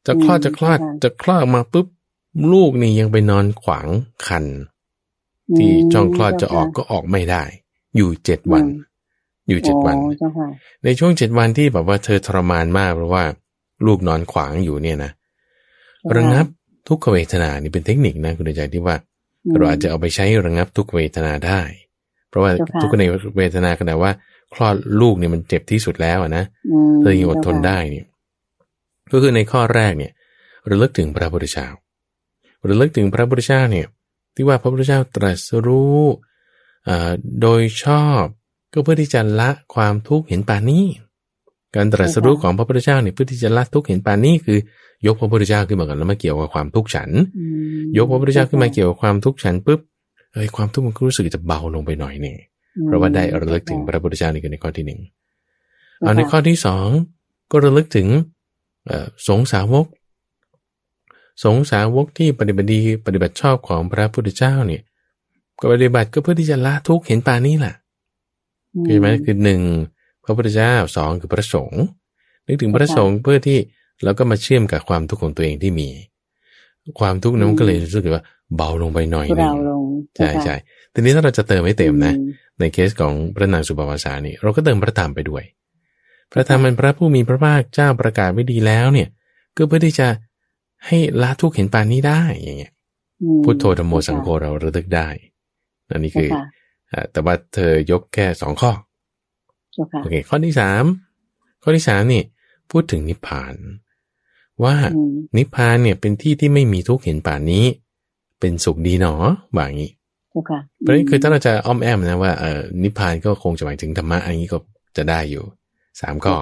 จะคลอดออกมาปุ๊บลูกนี่ยังไปนอนขวางครรภ์ที่ช่องคลอดจะออกก็ออกไม่ได้อยู่7 วันอยู่7 วันในช่วง7 วันที่แบบว่าเธอทรมานมากเพราะว่าลูกนอนขวางอยู่เนี่ยนะระงับทุกขเวทนานี่เป็นเทคนิคนะคุณใจที่ว่าเราอาจจะเอาไปใช้ระงับทุกขเวทนาได้เพราะว่าทุกขเวทนาขนาดว่าคลอดลูกเนี่ยมันเจ็บที่สุดแล้วนะเธอยังอดทนได้นี่ก็คือในข้อแรกเนี่ยระลึกถึงพระพุทธเจ้าระลึกถึงพระพุทธเจ้าเนี่ยที่ว่าพระพุทธเจ้าตรัสรู้โดยชอบก็เพื่อที่จะละความทุกข์เห็นปานนี้การตรัสรู้ของพระพุทธเจ้าเนี่ยเพื่อที่จะละทุกข์เห็นปานนี้คือยกพระพุทธเจ้าขึ้นมาก่อนแล้วมาเกี่ยวกับความทุกข์ฉันยกพระพุทธเจ้าขึ้นมาเกี่ยวกับความทุกข์ฉันปุ๊บความทุกข์มันรู้สึกจะเบาลงไปหน่อยหนึ่งเพราะว่าได้ระลึกถึงพระพุทธเจ้านี่คือในข้อที่1เอาในข้อที่2ก็ระลึกถึงสงฆ์สาวกที่ปฏิบัติดีปฏิบัติชอบของพระพุทธเจ้าเนี่ยก็ปฏิบัติก็เพื่อที่จะละทุกข์เห็นปานนี้แหละเข้าใจไหมคือ1พระพุทธเจ้า2คือพระสงฆ์นึกถึงพระสงฆ์เพื่อที่เราก็มาเชื่อมกับความทุกข์ของตัวเองที่มีความทุกข์นั้นก็เลยรู้สึกว่าเบาลงไปหน่อยนึงใช่ใช่ทีนี้ถ้าเราจะเติมให้เต็มนะในเคสของพระนางสุปาวาสานี่เราก็เติมพระธรรมไปด้วยพระธรรมมันพระผู้มีพระภาคเจ้าประกาศไว้ดีแล้วเนี่ยก็เพื่อที่จะให้ละทุกข์เห็นปานนี้ได้อย่างเงี้ยพุทโธธัมโมสังโฆเราระลึกได้นั่นนี่คือแต่ว่าเธอยกแค่2 ข้อโอเคข้อที่3นี่พูดถึงนิพพานว่านิพพานเนี่ยเป็นที่ที่ไม่มีทุกข์เห็นป่านนี้เป็นสุขดีหนอว่าอย่างนี้เพราะฉะนั้นคือถ้าเราจะอ้อมแอมนะว่านิพพานก็คงจะหมายถึงธรรมะอันนี้ก็จะได้อยู่3 ข้อ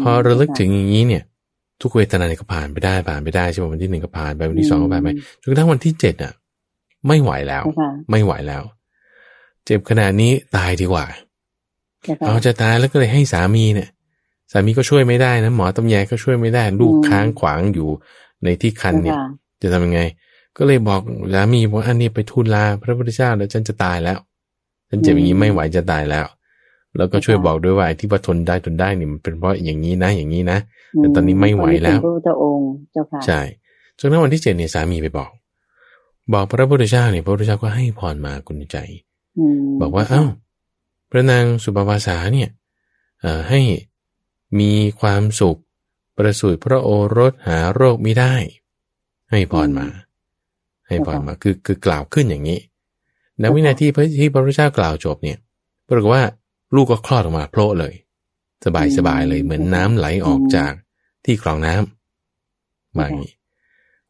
พอระลึกถึงอย่างนี้เนี่ยทุกเวทนาเนี่ยก็ผ่านไปได้ใช่ไหมวันที่1ก็ผ่านไปวันที่2ก็ผ่านไปจนกระทั่งวันที่7อ่ะไม่ไหวแล้วเจ็บขนาดนี้ตายดีกว่าเอาจะตายแล้วก็เลยให้สามีเนี่ยสามีก็ช่วยไม่ได้นะหมอตำแยก็ช่วยไม่ได้ลูกค้างขวางอยู่ในที่คันเนี่ยจะทำยังไงก็เลยบอกสามีว่าอันนี้ไปทูลลาพระพุทธเจ้าแล้วฉันจะตายแล้วฉันเจ็บอย่างนี้ไม่ไหวจะตายแล้วแล้วก็ช่วยบอกด้วยว่าที่ว่าทนได้นี่มันเป็นเพราะอย่างนี้นะแต่ตอนนี้ไม่ไหวแล้วพระพุทธองค์เจ้าค่ะใช่จนถึงวันที่7เนี่ยสามีไปบอกพระพุทธเจ้าเนี่ยพระพุทธเจ้าก็ให้พรมากุญใจบอกว่าเอ้าพระนางสุปาวาสาเนี่ยให้มีความสุขประสูติพระโอรสหาโรคไม่ได้ให้พรมาคือกล่าวขึ้นอย่างนี้ณวินาทีที่พระพุทธเจ้ากล่าวจบเนี่ยปรากฏว่าลูกก็คลอดออกมาโผล่เลยสบายเลยเหมือนน้ำไหลออกจากที่คลองน้ำมาอย่างนี้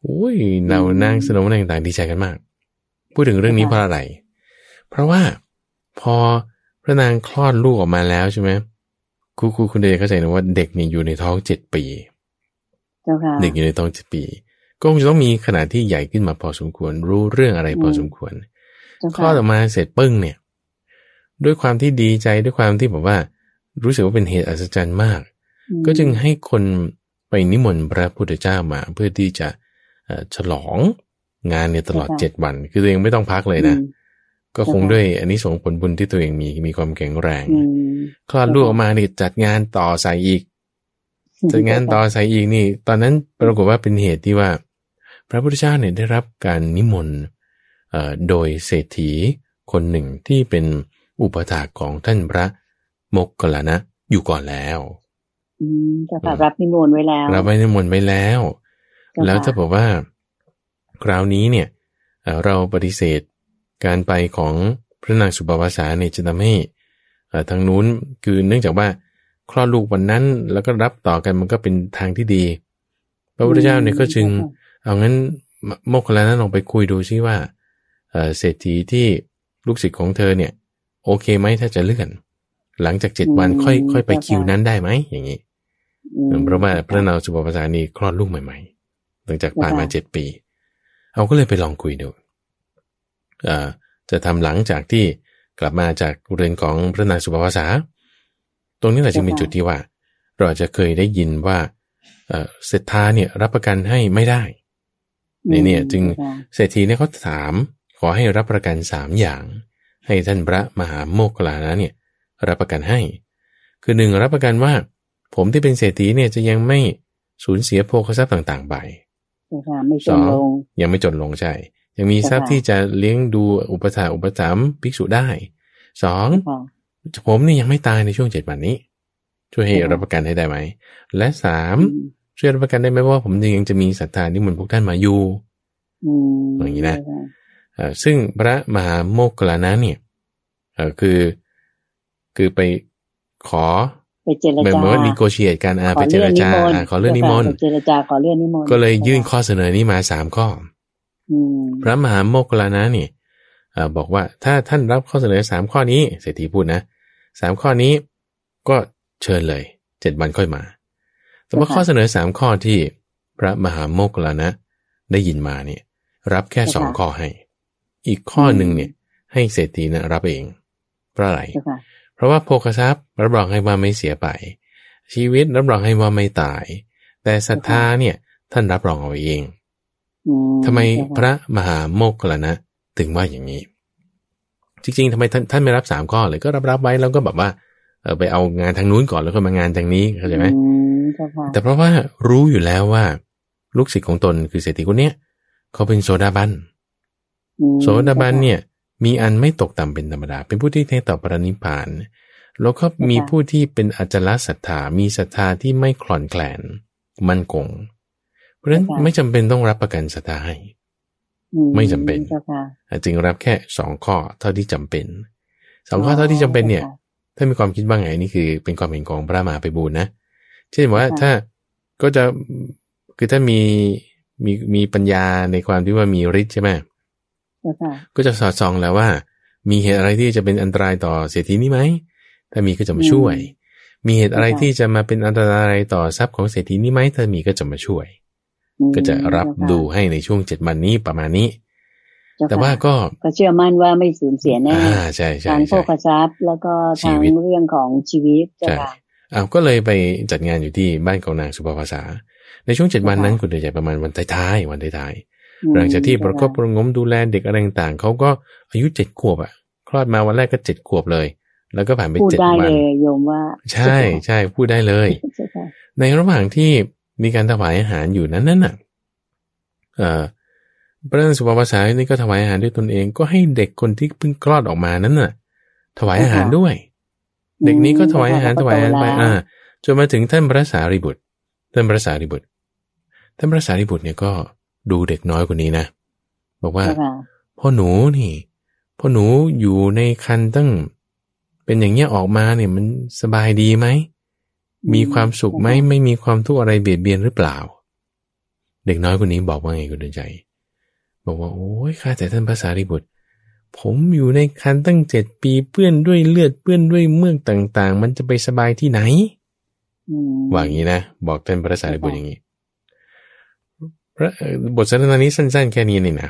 โอ้ยเรานางสนมนางต่างดีใจกันมาก พูดถึงเรื่องนี้เพราะอะไรเพราะว่าพอพระนางคลอดลูกออกมาแล้วใช่ไหมคุณเดชเข้าใจนะว่าเด็กเนี่ยอยู่ในท้อง7 ปีเด็กอยู่ในท้อง7 ปีก็คงจะต้องมีขนาดที่ใหญ่ขึ้นมาพอสมควรรู้เรื่องอะไรพอสมควรคลอดออกมาเสร็จปึ้งเนี่ยด้วยความที่ดีใจด้วยความที่บอกว่ารู้สึกว่าเป็นเหตุอัศจรรย์มากก็จึงให้คนไปนิมนต์พระพุทธเจ้ามาเพื่อที่จะฉลองงานเนี่ยตลอด7 วันคือตัวเองไม่ต้องพักเลยนะก็คงด้วยอันนี้ส่งผลบุญที่ตัวเองมีความแข็งแรงคลอดลูกออกมานี่จัดงานต่อใส่อีกจัดงานต่อใส่อีกนี่ตอนนั้นปรากฏว่าเป็นเหตุที่ว่าพระพุทธเจ้าเนี่ยได้รับการนิมนต์โดยเศรษฐีคนหนึ่งที่เป็นอุปถากของท่านพระโมคคัลลานะอยู่ก่อนแล้วจะรับนิมนต์ไว้แล้วรับนิมนต์ไว้แล้วแล้วถ้าบอกว่าคราวนี้เนี่ยเราปฏิเสธการไปของพระนางสุปาวาสาเนี่ยจะทำให้ทางนู้นคือเนื่องจากว่าคลอดลูกวันนั้นแล้วก็รับต่อกันมันก็เป็นทางที่ดีพระพุทธเจ้าเนี่ยก็จึงเอางั้นโมคคัลลานะลองไปคุยดูซิว่าเศรษฐีที่ลูกศิษย์ของเธอเนี่ยโอเคไหมถ้าจะเลื่อนหลังจาก7 วันค่อยไปคิวนั้นได้ไหมอย่างนี้เพราะว่าพระนางสุปาวาสานี่คลอดลูกใหม่ๆหลังจากผ่านมา7 ปีเอาก็เลยไปลองคุยดูจะทำหลังจากที่กลับมาจากเรือนของพระนางสุปาวาสาตรงนี้แหละจึงเป็นจุดที่ว่าเราจะเคยได้ยินว่าเศรษฐาเนี่ยรับประกันให้ไม่ได้เนี่ยจึงเศรษฐีเนี่ยเขาถามขอให้รับประกัน3 อย่างให้ท่านพระมหาโมคคัลลานะเนี่ยรับประกันให้คือ1รับประกันว่าผมที่เป็นเศรษฐีเนี่ยจะยังไม่สูญเสียโภคทรัพย์ต่างๆไปยังไม่จนลงใช่ยังมีทรัพย์ที่จะเลี้ยงดูอุปถัมภ์ภิกษุได้2ผมนี่ยังไม่ตายในช่วง7 วันนี้ช่วยให้รับประกันให้ได้ไหมและ3ช่วยรับประกันได้ไหมว่าผมยังจะมีศรัทธานิมนต์พวกท่านมาอยู่อย่างนี้นะซึ่งพระมหาโมคคัลลานะเนี่ยคือไปขอเหมือนว่านิโกเชียตกันไปเจรจาขอเลื่อนนิมนต์ก็เลยยื่นข้อเสนอนี้มา3 ข้อพระมหาโมคคัลลานะนี่บอกว่าถ้าท่านรับข้อเสนอ3 ข้อนี้เศรษฐีพูดนะ3 ข้อนี้ก็เชิญเลย7 วันค่อยมาแต่ว่าข้อเสนอ3 ข้อที่พระมหาโมคคัลลานะได้ยินมาเนี่ยรับแค่2 ข้อให้อีกข้อหนึ่งเนี่ยให้เศรษฐีนะรับเองเพราะอะไรเพราะว่าโภคทรัพย์รับรองให้ว่าไม่เสียไปชีวิตรับรองให้ว่าไม่ตายแต่ศรัทธาเนี่ยท่านรับรองเอาเองทำไมพระมหาโมคคัลลานะถึงว่าอย่างนี้จริงๆทำไมท่านไม่รับ3 ข้อเลยก็รับไว้แล้วก็แบบว่าไปเอางานทางนู้นก่อนแล้วก็มางานทางนี้เข้าใจไหมแต่เพราะว่ารู้อยู่แล้วว่าลูกศิษย์ของตนคือเศรษฐีคนเนี้ยเขาเป็นโสดาบันเนี่ยมีอันไม่ตกต่ำเป็นธรรมดาเป็นผู้ที่เทต่อปรินิพพานแล้วก็มีผู้ที่เป็นอจลศรัทธามีศรัทธาที่ไม่คลอนแคลนมั่นคงเพราะฉะนั้นไม่จำเป็นต้องรับประกันศรัทธาให้ไม่จำเป็นจึงรับแค่2 ข้อเท่าที่จำเป็น2 ข้อเท่าที่จำเป็นเนี่ยถ้ามีความคิดบ้างไงนี่คือเป็นความเห็นของพระมหาไพบูลย์นะเช่นว่าถ้าก็จะคือถ้ามีปัญญาในความที่ว่ามีฤทธิ์ใช่ไหมก็จะสอดส่องแล้วว่ามีเหตุอะไรที่จะเป็นอันตรายต่อเศรษฐีนี้ไหมถ้ามีก็จะมาช่วยมีเหตุอะไรที่จะมาเป็นอันตรายต่อทรัพย์ของเศรษฐีนี้ไหมถ้ามีก็จะมาช่วยก็จะรับดูให้ในช่วง7 วันนี้ประมาณนี้แต่ว่าก็เชื่อมั่นว่าไม่สูญเสียแน่ทั้งโภคทรัพย์แล้วก็ทั้งเรื่องของชีวิตใช่ก็เลยไปจัดงานอยู่ที่บ้านของนางสุปาวาสาในช่วง7 วันนั้นคุณเดชประมาณวันท้ายหลังจากที่ประกอบประงมดูแลเด็กอะไรต่างๆเขาก็อายุ7 ขวบอ่ะคลอดมาวันแรกก็7 ขวบเลยแล้วก็ผ่านไป7 วันใช่ใช่พูดได้เลยในระหว่างที่มีการถวายอาหารอยู่นั้นน่ะพระนางสุปาวาสานี่ก็ถวายอาหารด้วยตนเองก็ให้เด็กคนที่เพิ่งคลอดออกมานั้นน่ะถวายอาหารด้วยเด็กนี้ก็ถวายอาหารไปจนมาถึงท่านพระสารีบุตรเนี่ยก็ดูเด็กน้อยคนนี้นะบอกว่าพ่อหนูอยู่ในคันตั้งเป็นอย่างเงี้ยออกมาเนี่ยมันสบายดีไหมมีความสุขไหมไม่มีความทุกข์อะไรเบียดเบียนหรือเปล่าเด็กน้อยคนนี้บอกว่าไงคุณดวงใจบอกว่าโอ้ยข้าแต่ท่านพระสารีบุตร ผมอยู่ในครรภ์ตั้ง7 ปีเปื้อนด้วยเลือดเปื้อนด้วยเมือกต่างๆมันจะไปสบายที่ไหนว่าอย่างนี้นะบอกท่านพระสารีบุตรอย่างนี้บทสนทนานี้สั้นๆแค่นี้นี่นะ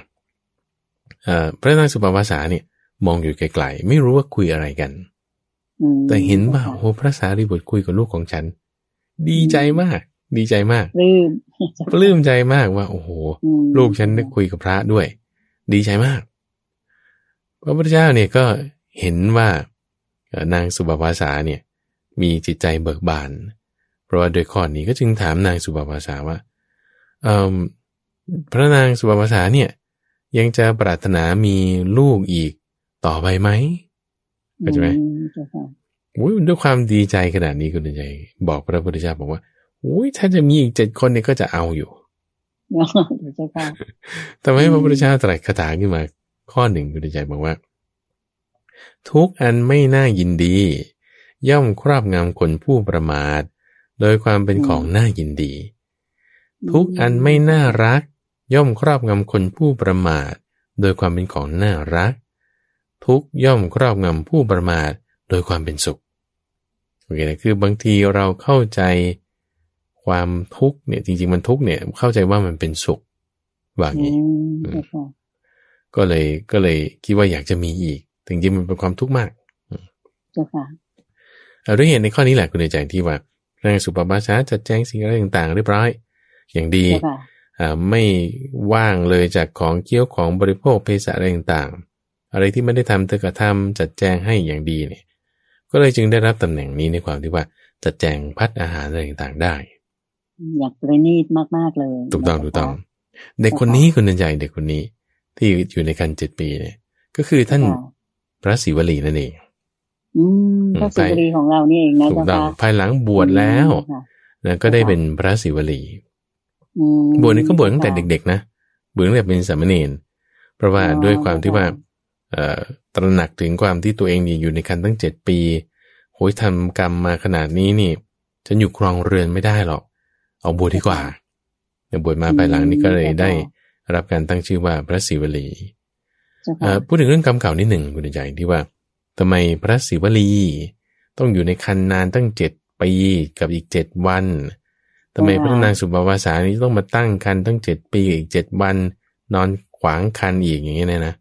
พระนางสุปาวาสาเนี่ยมองอยู่ไกลๆไม่รู้ว่าคุยอะไรกันแต่เห็นว่าโอ้พระสารีบุตรคุยกับลูกของฉันดีใจมากดีใจมากปลื้มใจมากว่าโอ้โหลูกฉันได้คุยกับพระด้วยดีใจมากพระพุทธเจ้าเนี่ยก็เห็นว่านางสุปาวาสาเนี่ยมีจิตใจเบิกบานเพราะว่าโดยข้อนี้ก็จึงถามนางสุปาวาสาว่าพระนางสุปาวาสาเนี่ยยังจะปรารถนามีลูกอีกต่อไปไหมเข้าใจไหมด้วยความดีใจขนาดนี้คุณใจบอกพระพุทธเจ้าบอกว่าถ้าจะมีอีก7 คนเนี่ยก็จะเอาอยู่ทำให้พระพุทธเจ้าตรัสคาถาขึ้นมาข้อหนึ่งคุณใจบอกว่าทุกอันไม่น่ายินดีย่อมครอบงำคนผู้ประมาทโดยความเป็นของน่ายินดีทุกอันไม่น่ารักย่อมครอบงำคนผู้ประมาทโดยความเป็นของน่ารักทุกย่อมครอบงำผู้ประมาทโดยความเป็นสุขโอเคนะคือบางทีเราเข้าใจความทุกข์เนี่ยจริงๆมันทุกข์เนี่ยเข้าใจว่ามันเป็นสุขว่าอย่างนี้ก็เลยคิดว่าอยากจะมีอีกจริงๆมันเป็นความทุกข์มากด้วยเหตุในข้อนี้แหละคุณใจที่ว่านางสุปาวาสาจัดแจงสิ่งอะไรต่างๆเรียบร้อยอย่างดีไม่ว่างเลยจากของเคี้ยวของบริโภคเภสัชอะไรต่างๆอะไรที่ไม่ได้ทำเธอก็ทำจัดแจงให้อย่างดีเนี่ยก็เลยจึงได้รับตำแหน่งนี้ในความที่ว่าจัดแจงภัตตาอาหารอะไรต่างๆได้อยากประณีตมากๆเลยถูกต้องถูกต้องเด็กคนนี้คุณใจเด็กคนนี้ที่อยู่ในครรภ์7 ปีเนี่ยก็คือท่านพระศรีวลีนั่นเองพระศิวลีของเรานี่เองนะถูกต้องภายหลังบวชแล้วนะก็ได้เป็นพระศิวลีบวชนี่ก็บวชตั้งแต่เด็กๆนะบวชตั้งแต่เป็นสามเณรเพราะว่าด้วยความที่ว่าตระหนักถึงความที่ตัวเองอยู่ในครรภ์ตั้ง7 ปีโหยทำกรรมมาขนาดนี้นี่ฉันอยู่ครองเรือนไม่ได้หรอกเอาบวชดีกว่าบวชมาภายหลังนี่ก็เลยได้รับการตั้งชื่อว่าพระศิวลีพูดถึงเรื่องกรรมเก่านิดหนึ่งคุณใจที่ว่าทำไมพระศิวลีต้องอยู่ในครรภ์นานตั้ง7 ปีกับอีก7 วันทำไมพระนางสุปาวาสานี้ต้องมาตั้งครรภ์ตั้ง7 ปีอีก7 วันนอนขวางครรภ์อีกอย่างนี้เนี่ยนะ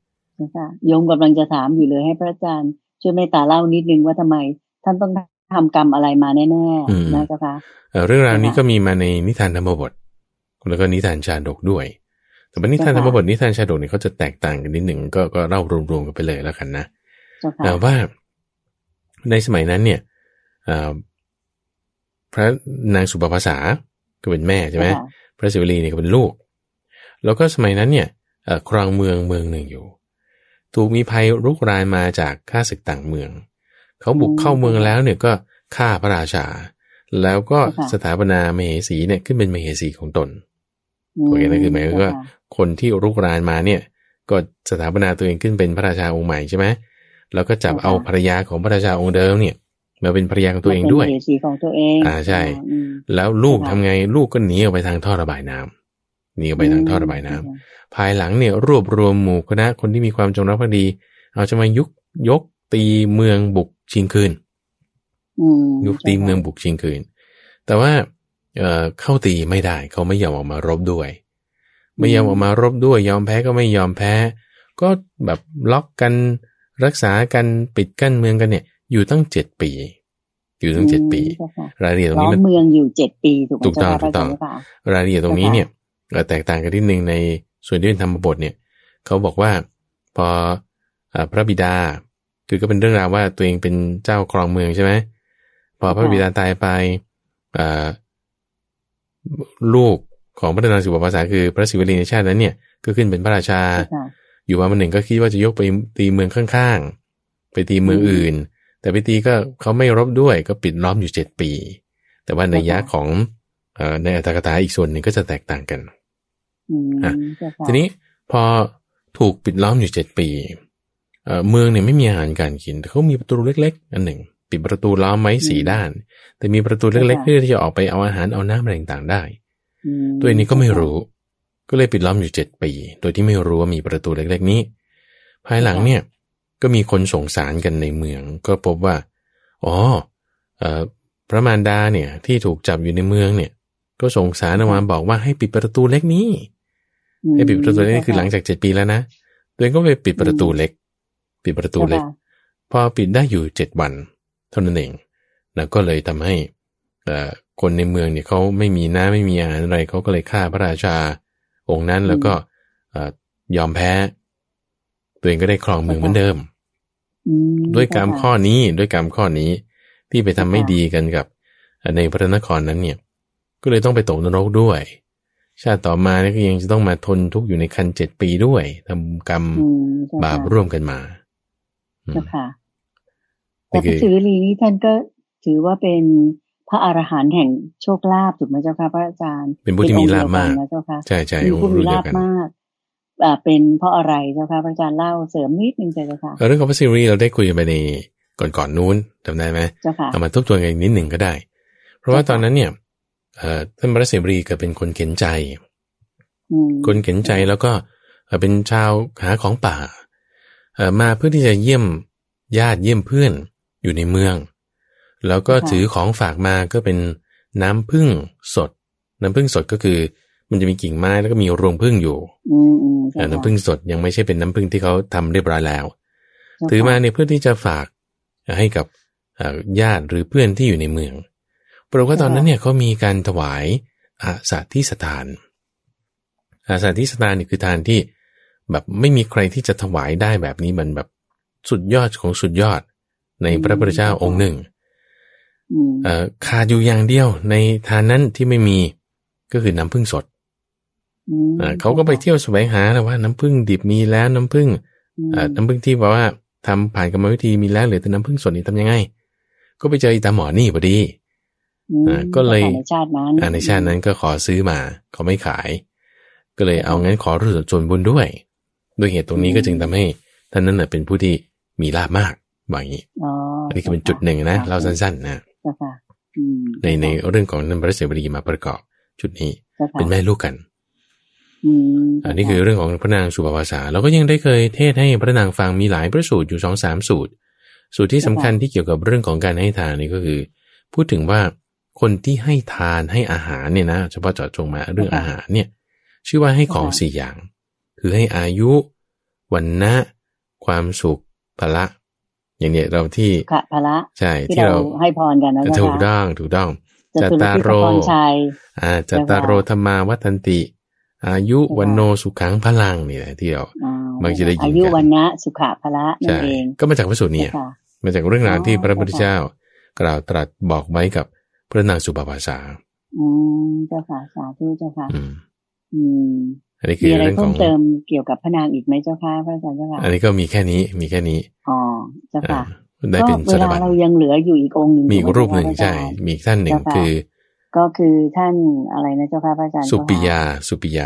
โยมกำลังจะถามอยู่เลยให้พระอาจารย์ช่วยเมตตาเล่านิดนึงว่าทำไมท่านต้องทำกรรมอะไรมาแน่ๆนะเจ้าคะเรื่องราวนี้ก็มีมาในนิทานธรรมบทแล้วก็นิทานชาดกด้วยแต่นิทานธรรมบทนิทานชาดกเนี่ยเขาจะแตกต่างกันนิดหนึ่งก็เล่ารวมๆกันไปเลยแล้วกันนะแต่ว่าในสมัยนั้นเนี่ยพระนางสุปาวาสาก็เป็นแม่ใช่ไหมพระศิวลีเนี่ยก็เป็นลูกแล้วก็สมัยนั้นเนี่ยครองเมืองหนึ่งอยู่ถูกมีภัยรุกรานมาจากข้าศึกต่างเมืองเขาบุกเข้าเมืองแล้วเนี่ยก็ฆ่าพระราชาแล้วก็สถาปนามเหสีเนี่ยขึ้นเป็นมเหสีของตนโอเคนั่นคือหมายถึงว่าคนที่รุกรานมาเนี่ยก็สถาปนาตัวเองขึ้นเป็นพระราชาองค์ใหม่ใช่ไหมแล้วก็จับเอาภรรยาของพระราชาองค์เดิมเนี่ยมาเป็นภรรยาของตัวเองด้วยเป็นสีของตัวเองใช่แล้วลูกทำไงลูกก็หนีออกไปทางท่อระบายน้ำหนีออกไปทางท่อระบายน้ำภายหลังเนี่ยรวบรวมหมู่คณะคนที่มีความจงรักภักดีเอาจะมายุกยกตีเมืองบุกชิงคืนยุกตีเมืองบุกชิงคืนแต่ว่าเข้าตีไม่ได้เขาไม่ยอมออกมารบด้วยไม่ยอมออกมารบด้วยยอมแพ้ก็ไม่ยอมแพ้ก็แบบล็อกกันรักษากันปิดกั้นเมืองกันเนี่ยอยู่ตั้ง7 ปีอยู่ตั้ง7 ปีรายละเอียดตรงนี้มันเมืองอยู่7 ปีถูกต้องถูกต้องรายละเอียดตรงนี้เนี่ยแตกต่างกันนิดนึงในส่วนที่เป็นธรรมบทเนี่ยเขาบอกว่าพอพระบิดาคือก็เป็นเรื่องราวว่าตัวเองเป็นเจ้าครองเมืองใช่ไหมพอพระบิดาตายไปลูกของพระนางสุปาวาสาคือพระศิวลีในชาตินั้นเนี่ยก็ขึ้นเป็นพระราชาอยู่วันหนึ่งก็คิดว่าจะยกไปตีเมืองข้างๆไปตีเมืองอื่นแต่ไปตีก็เขาไม่รบด้วยก็ปิดล้อมอยู่7 ปีแต่ว่าในยะของในอัตถกถาอีกส่วนหนึ่งก็จะแตกต่างกันทีนี้พอถูกปิดล้อมอยู่7 ปีเมืองเนี่ยไม่มีอาหารการกินแต่เขามีประตูเล็กๆอันหนึ่งปิดประตูล้อมไว้4 ด้านแต่มีประตูเล็กๆเพื่อที่จะออกไปเอาอาหารเอาน้ำอะไรต่างๆได้ตัวนี้ก็ไม่รู้ก็เลยปิดล้อมอยู่7 ปีโดยที่ไม่รู้ว่ามีประตูเล็กๆนี้ภ ายหลังเนี่ยก็มีคนสงสารกันในเมืองก็พบว่าอ๋อพระมารดาเนี่ยที่ถูกจับอยู่ในเมืองเนี่ยก็สงสารออกมาบอกว่าให้ปิดประตูเล็กนี้ให้ปิดประตูเล็กนี่คือหลังจาก7 ปีแล้วนะตัวเองก็ไปปิดประตูเล็กพอปิดได้อยู่7 วันเท่านั้นเองแล้วก็เลยทำให้คนในเมืองเนี่ยเขาไม่มีน้ำไม่มีอาหารอะไรเขาก็เลยฆ่าพระราชาองค์นั้นแล้วก็ยอมแพ้ตัวเองก็ได้ครองเมืองเหมือนเดิมด้วยกรรมข้อนี้ที่ไปทำไม่ดีกันกับในพระนครนั้นเนี่ยก็เลยต้องไปตกนรกด้วยชาติต่อมาเนี่ยก็ยังจะต้องมาทนทุกข์อยู่ในคัน7 ปีด้วยทำกรรมบาปร่วมกันมาค่ะแต่พระศิวลีนี่ท่านก็ถือว่าเป็นพระอรหันต์แห่งโชคลาภถูกไหมเจ้าค่ะพระอาจารย์เป็นผู้ที่มีลาภมากใช่ใช่มีลาภมากเป็นเพราะอะไรเจ้าค่ะพระอาจารย์เล่าเสริมนิดนึงเจ้าค่ะเรื่องของพระศิวลีเราได้คุยกันไปในก่อนๆนู้นจำได้ไหมเอามาทบทวนกันอีกนิดหนึ่งก็ได้เพราะว่าตอนนั้นเนี่ยท่านพระศิวลีเกิดเป็นคนเข็นใจแล้วก็เป็นชาวหาของป่ามาเพื่อที่จะเยี่ยมญาติเยี่ยมเพื่อนอยู่ในเมืองแล้วก็ถือของฝากมาก็เป็นน้ำผึ้งสดก็คือมันจะมีกิ่งไม้แล้วก็มีรวงผึ้งอยู่น้ำผึ้งสดยังไม่ใช่เป็นน้ำผึ้งที่เขาทำเรียบร้อยแล้วถือมาเนี่ยเพื่อที่จะฝากให้กับญาติหรือเพื่อนที่อยู่ในเมืองปรากฏตอนนั้นเนี่ยเขามีการถวายอาสาธิสทานนี่คือทานที่แบบไม่มีใครที่จะถวายได้แบบนี้มันแบบสุดยอดของสุดยอดในพระพุทธเจ้าองค์หนึ่งขาดอยู่อย่างเดียวในทานนั้นที่ไม่มีก็คือน้ำผึ้งสดเขาก็ไปเที่ยวแสวงหาแล้วว่าน้ำผึ้งดิบมีแล้วน้ำผึ้งที่แบบว่าทำผ่านกรรมวิธีมีแล้วเหลือแต่น้ำผึ้งสดนี่ทำยังไงก็ไปเจออีตาหมอนี่พอดีก็เลยในชาตินั้นก็ขอซื้อมาเขาไม่ขายก็เลยเอางั้นขอรู้สึกจนบุญด้วยเหตุตรงนี้ก็จึงทำให้ท่านนั้นเป็นผู้ที่มีลาภมากแบบนี้อันนี้ก็เป็นจุดหนึ่งนะเล่าสั้นๆนะในเรื่องของพระเสวรีมาประกอบจุดนี้เป็นแม่ลูกกันอันนี้คือเรื่องของพระนางสุปปภาสาเราก็ยังได้เคยเทศให้พระนางฟังมีหลายพระสูตรอยู่ 2-3 สูตรที่สำคัญที่เกี่ยวกับเรื่องของการให้ทานนี่ก็คือพูดถึงว่าคนที่ให้ทานให้อาหารเนี่ยนะเฉพาะเจาะจงมาเรื่องอาหารเนี่ยชื่อว่าให้ของ4อย่างคือให้อายุวันนะความสุขพละอย่างเนี้ยเราที่พละใช่ที่เราให้พรกันนะถูกต้องจัตตารโรจัตตารโรธรรมาวัฏันติอายุวันโนสุขังพลังนี่แหละที่เราบางทีได้ยินกันอายุวันนะสุขะพละนั่นเองก็มาจากพระสูตรเนี่ยมาจากเรื่องราวที่พระพุทธเจ้ากล่าวตรัสบอกไว้กับพระนางสุปปภาสาเจ้าค่ะสาธุเจ้าค่ะอันนี้คือเรื่องของเติมเกี่ยวกับพระนางอีกไหมเจ้าค่ะพระอาจารย์เจ้าค่ะอันนี้ก็มีแค่นี้เจ้าค่ะได้เป็นสถาบันเรายังเหลืออยู่อีกองค์หนึ่งมีรูปหนึ่งใช่มีท่านหนึ่งคือก็คือท่านอะไรนะเจ้าค่ะพระอาจารย์สุปิย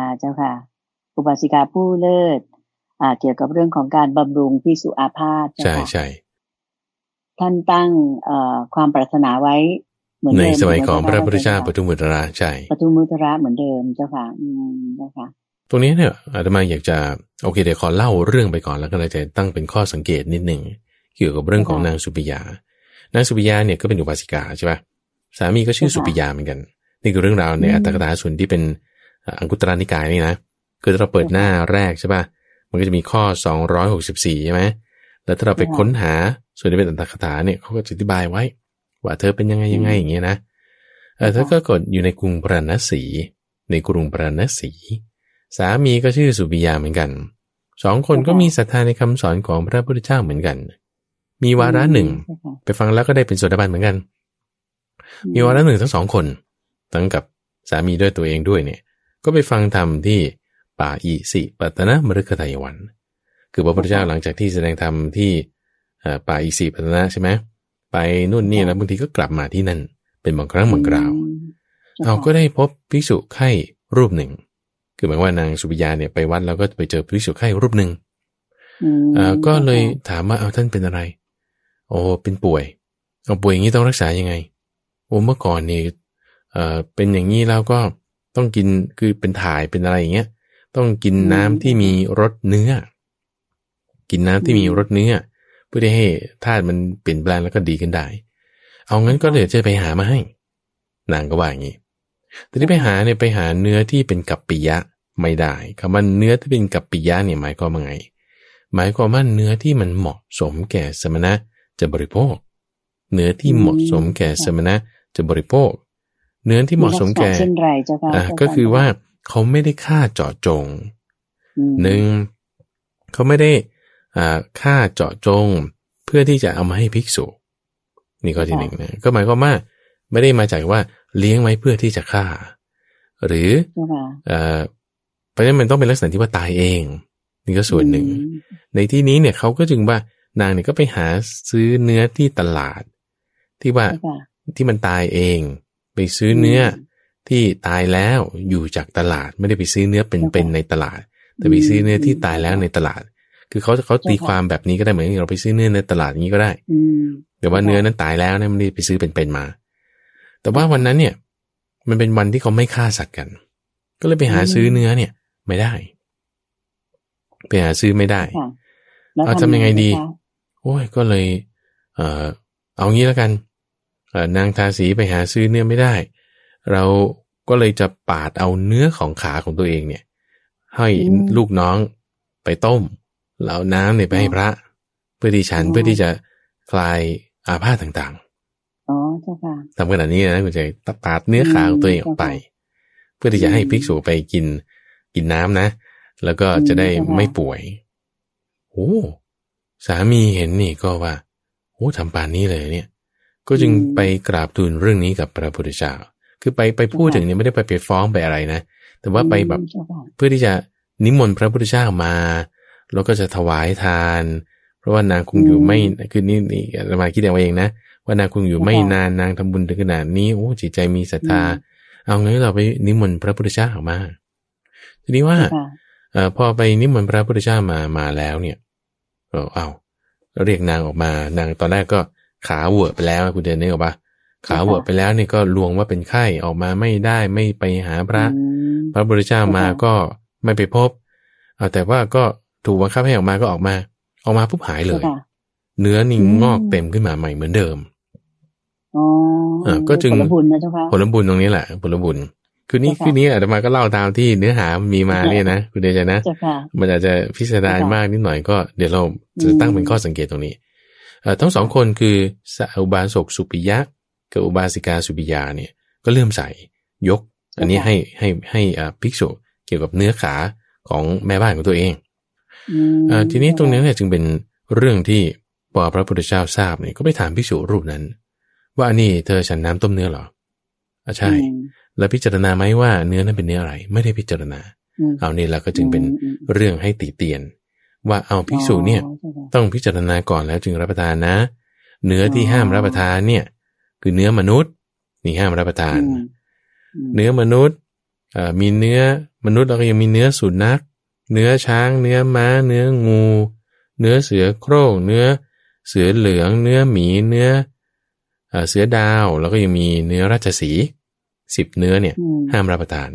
าเจ้าค่ะอุบาสิกาผู้เลิศเกี่ยวกับเรื่องของการบำรุงภิกษุอาพาธใช่ท่านตั้งความปรารถนาไว้ในสมัยของพระพุทธเจ้าปทุมมุตระใช่ปทุมมุตระเหมือนเดิมเจ้าค่ะตรงนี้เนี่ยอาตมาอยากจะโอเคเดี๋ยวขอเล่าเรื่องไปก่อนแล้วก็เลยจะตั้งเป็นข้อสังเกตนิดหนึ่งเกี่ยวกับเรื่องของนางสุปิยานางสุปิยาเนี่ยก็เป็นอุบาสิกาใช่ป่ะสามีก็ชื่อสุปิยาเหมือนกันนี่คือเรื่องราวในอัตถกถาส่วนที่เป็นอังคุตรนิกายนี่นะคือเราเปิดหน้าแรกใช่ป่ะมันก็จะมีข้อ264ใช่ไหมแล้วถ้าเราไปค้นหาส่วนที่เป็นอัตถกถาเนี่ยเขาก็จะอธิบายไว้ว่าเธอเป็นยังไงอย่างเงี้ยนะเธอก็เกิดอยู่ในกรุงพาราณสีสามีก็ชื่อสุปิยาเหมือนกัน2คนก็มีศรัทธาในคำสอนของพระพุทธเจ้าเหมือนกันมีวาระหนึ่งไปฟังแล้วก็ได้เป็นโสดาบันเหมือนกันมีวาระหนึ่งทั้ง2คนทั้งกับสามีด้วยตัวเองด้วยเนี่ยก็ไปฟังธรรมที่ป่าอิสิปตนมฤคทายวันคือพระพุทธเจ้าหลังจากที่แสดงธรรมที่ป่าอิสิปตนะใช่ไหมไปนู่นนี่แล้วบางทีก็กลับมาที่นั่นเป็นบางครั้งบางคราวเราก็ได้พบภิกษุไข้รูปหนึ่งคือหมายว่านางสุปิยาเนี่ยไปวัดแล้วก็ไปเจอภิกษุไข้รูปหนึ่งก็เลยถามว่าเอาท่านเป็นอะไรโอ้เป็นป่วยเอาป่วยอย่างนี้ต้องรักษายังไงโอ้เมื่อก่อนนี่เป็นอย่างนี้แล้วก็ต้องกินคือเป็นถ่ายเป็นอะไรอย่างเงี้ยต้องกินน้ำที่มีรสเนื้อ กินน้ำที่มีรสเนื้อเพื่อให้ธาตุมันเปลี่ยนแปลงแล้วก็ดีขึ้นได้เอางั้นก็เดี๋ยวจะไปหามาให้นางก็ว่าอย่างนี้แต่ที่ไปหาเนี่ยไปหาเนื้อที่เป็นกัปปิยะไม่ได้คำว่าเนื้อที่เป็นกัปปิยะเนี่ยหมายความว่าไงหมายความว่าเนื้อที่มันเหมาะสมแก่สมณะจะบริโภคเนื้อที่เหมาะสมแก่สมณะจะบริโภคเนื้อที่เหมาะสมแก่ก็คือว่าเขาไม่ได้ฆ่าเจาะจงหนึ่งเขาไม่ได้ฆ่าเจาะจงเพื่อที่จะเอามาให้ภิกษุนี่ข้อที่หนึ่งนะก็หมายความว่าไม่ได้มาจากว่าเลี้ยงไว้เพื่อที่จะฆ่าหรือเพราะฉะนั้นมันต้องเป็นลักษณะที่ว่าตายเองนี่ก็ส่วนหนึ่งในที่นี้เนี่ยเขาก็จึงว่านางเนี่ยก็ไปหาซื้อเนื้อที่ตลาดที่ว่าที่มันตายเองไปซื้อเนื้อที่ตายแล้วอยู่จากตลาดไม่ได้ไปซื้อเนื้อเป็นๆในตลาดแต่ไปซื้อเนื้อที่ตายแล้วในตลาดคือเขาตีความแบบนี้ก็ได้เหมือนเราไปซื้อเนื้อในตลาดอย่างนี้ก็ได้แต่ว่าเนื้อนั้นตายแล้วเนี่ยไม่ได้ไปซื้อเป็นๆมาแต่ว่าวันนั้นเนี่ยมันเป็นวันที่เขาไม่ฆ่าสัตว์กันก็เลยไปหาซื้อเนื้อเนี่ยไม่ได้ไปหาซื้อไม่ได้เอาทำยังไงดีโอ้ยก็เลยเอางี้แล้วกันนางทาสีไปหาซื้อเนื้อไม่ได้เราก็เลยจะปาดเอาเนื้อของขาของตัวเองเนี่ยให้ลูกน้องไปต้มแล้วน้ำเนี่ยไปให้พระเพื่อที่ฉันเพื่อที่จะคลายอาพาธต่างๆอ๋อเจ้าค่ะทำขนาดนี้นะคุณใจปาดเนื้อขาของตัวเองออกไปเพื่อที่จะให้ภิกษุไปกินน้ำนะแล้วก็จะได้ไม่ป่วยโอ้สามีเห็นนี่ก็ว่าโอ้ทำป่านนี้เลยเนี่ยก็จึงไปกราบทูลเรื่องนี้กับพระพุทธเจ้าคือไปพูดถึงเนี่ยไม่ได้ไปฟ้องไปอะไรนะแต่ว่าไปแบบเพื่อที่จะนิมนต์พระพุทธเจ้ามาแล้วก็จะถวายทานเพราะว่านางคงอยู่ไม่คือนี่เรามาคิดเอาเองนะว่านางคงอยู่ไม่นานนางทำบุญถึงขนาดนี้โอ้จิตใจมีศรัทธาเอางั้นเราไปนิมนต์พระพุทธเจ้ามาทีนี้ว่าพอไปนิมนต์พระพุทธเจ้ามาแล้วเนี่ยเอาเรียกนางออกมานางตอนแรกก็ขาเวอะไปแล้วคุณเดินนึกออกปะขาเวอะไปแล้วเนี่ยก็ลวงว่าเป็นไข้ออกมาไม่ได้ไม่ไปหาพระพุทธเจ้ามาก็ไม่ไปพบเอาแต่ว่าก็ถูกบังคับให้ออกมาก็ออกมาปุ๊บหายเลยเนื้อนิ่งงอกเต็มขึ้นมาใหม่เหมือนเดิมอ๋อก็จึงผลบุญนะเจ้าค่ะผลบุญตรงนี้แหละผลบุญคือนี่คือนี้อาตมาก็เล่าตามที่เนื้อหามีมาเนี่ยนะคุณเดชนะมันอาจจะพิสดารมากนิดหน่อยก็เดี๋ยวเราจะตั้งเป็นข้อสังเกตตรงนี้ทั้งสองคนคืออุบาสกสุปิยะกับอุบาสิกาสุปิยาเนี่ยก็เลื่อมใสยกอันนี้ให้ภิกษุเกี่ยวกับเนื้อขาของแม่บ้านของตัวเองทีนี้ตรงนี้เนี่ยจึงเป็นเรื่องที่พอพระพุทธเจ้าทราบเนี่ยก็ไปถามภิกษุรูปนั้นว่านี่เธอฉันน้ำต้มเนื้อหรอใช่แล้วพิจารณาไหมว่าเนื้อนั้นเป็นเนื้ออะไรไม่ได้พิจารณาเอานี่เราก็จึงเป็นเรื่องให้ติเตียนว่าเอาภิกษุเนี่ยต้องพิจารณาก่อนแล้วจึงรับประทานนะเนื้อที่ห้ามรับประทานเนี่ยคือเนื้อมนุษย์นี่ห้ามรับประทานเนื้อมนุษย์มีเนื้อมนุษย์แล้วก็ยังมีเนื้อสุนัขเนื้อช้างเนื้อม้าเนื้องูเนื้อเสือโคร่งเนื้อเสือเหลืองเนื้อหมีเนื้อเสือดาวแล้วก็ยังมีเนื้อราชสีห์สิบเนื้อเนี่ยห้ามรับประทาน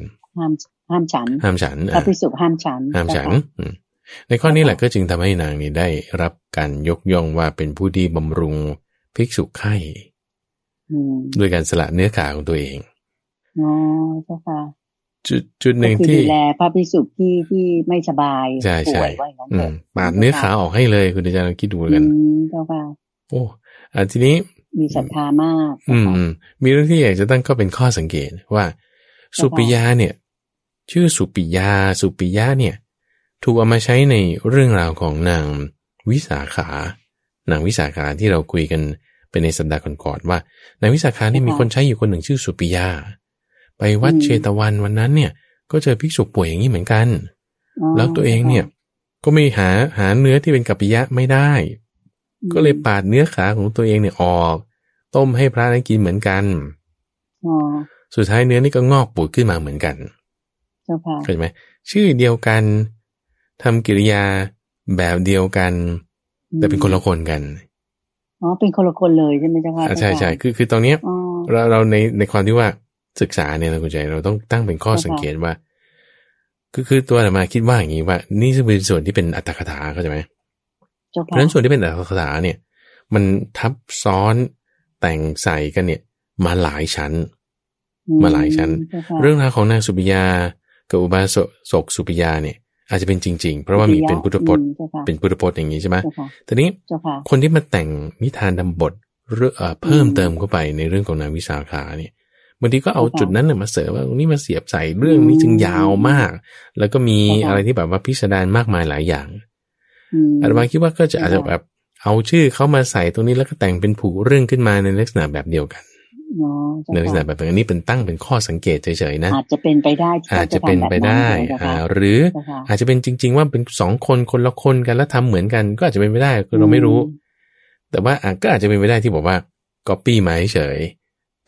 ห้ามฉันพระภิกษุห้ามฉันในข้อนี้แหละก็จึงทำให้นางนี่ได้รับการยกย่องว่าเป็นผู้ที่บำรุงภิกษุไข้ด้วยการสละเนื้อขาของตัวเองอ๋อเจ้าค่ะจุดหนึ่งที่ดูแลพระภิกษุที่ไม่สบายป่วยว่าอย่างนั้นเลยปาดเนื้อขาออกให้เลยคุณอาจารย์คิดดูกันเจ้าค่ะโอ้ทีนี้มีศรัทธามากมีเรื่องที่อยากจะตั้งก็เป็นข้อสังเกตว่าสุปิยาเนี่ยชื่อสุปิยาเนี่ยถูกเอามาใช้ในเรื่องราวของนางวิสาขาที่เราคุยกันไปในสัปดาห์ก่อนๆว่านางวิสาขาเนี่ยมีคนใช้อยู่คนหนึ่งชื่อสุปิยาไปวัดเชตวันวันนั้นเนี่ยก็เจอภิกษุป่วยอย่างนี้เหมือนกันแล้วตัวเองเนี่ยก็ไม่หาเนื้อที่เป็นกัปปิยะไม่ได้ก็เลยปาดเนื้อขาของตัวเองเนี่ยออกต้มให้พระนั้นกินเหมือนกันสุดท้ายเนื้อนี่ก็งอกปูดขึ้นมาเหมือนกันเข้าใจไหมชื่อเดียวกันทำกิริยาแบบเดียวกันแต่เป็นคนละคนกันอ๋อเป็นคนละคนเลยใช่ไหมเจ้าค่ะใช่ๆคือตรงนี้เราในความที่ว่าศึกษาเนี่ยนะคุณใจเราต้องตั้งเป็นข้อสังเกตว่าคือตัวอาตมาคิดว่าอย่างนี้ว่านี่จะเป็นส่วนที่เป็นอรรถกถาเข้าใจไหม เพราะฉะนั้นส่วนที่เป็นอัตถกถาเนี่ยมันทับซ้อนแต่งใส่กันเนี่ยมาหลายชั้นเรื่องราวของนางสุปิยากับอุบาสกสุปิยาเนี่ยอาจจะเป็นจริงๆเพราะว่ามีเป็นพุทธพจน์อย่างนี้ใช่ไหมทีนี้คนที่มาแต่งนิทานดำบทเพิ่มเติมเข้าไปในเรื่องของนางวิสาขาเนี่ยบางทีก็เอาจุดนั้นมาเสริมว่านี่มาเสียบใส่เรื่องนี้จึงยาวมากแล้วก็มีอะไรที่แบบว่าพิสดารมากมายหลายอย่างอาตมาคิดว่าก็จะอาจจะแบบเอาชื่อเขามาใส่ตรงนี้แล้วก็แต่งเป็นผูกเรื่องขึ้นมาในลักษณะแบบเดียวกันในลักษณะแบบนี้เป็นตั้งเป็นข้อสังเกตเฉยๆนะอาจจะเป็นไปได้หรืออาจจะเป็นจริงๆว่าเป็นสองคนคนละคนกันแล้วทำเหมือนกันก็อาจจะเป็นไปได้คือเราไม่รู้แต่ว่าก็อาจจะเป็นไปได้ที่บอกว่าก๊อปปี้มาเฉย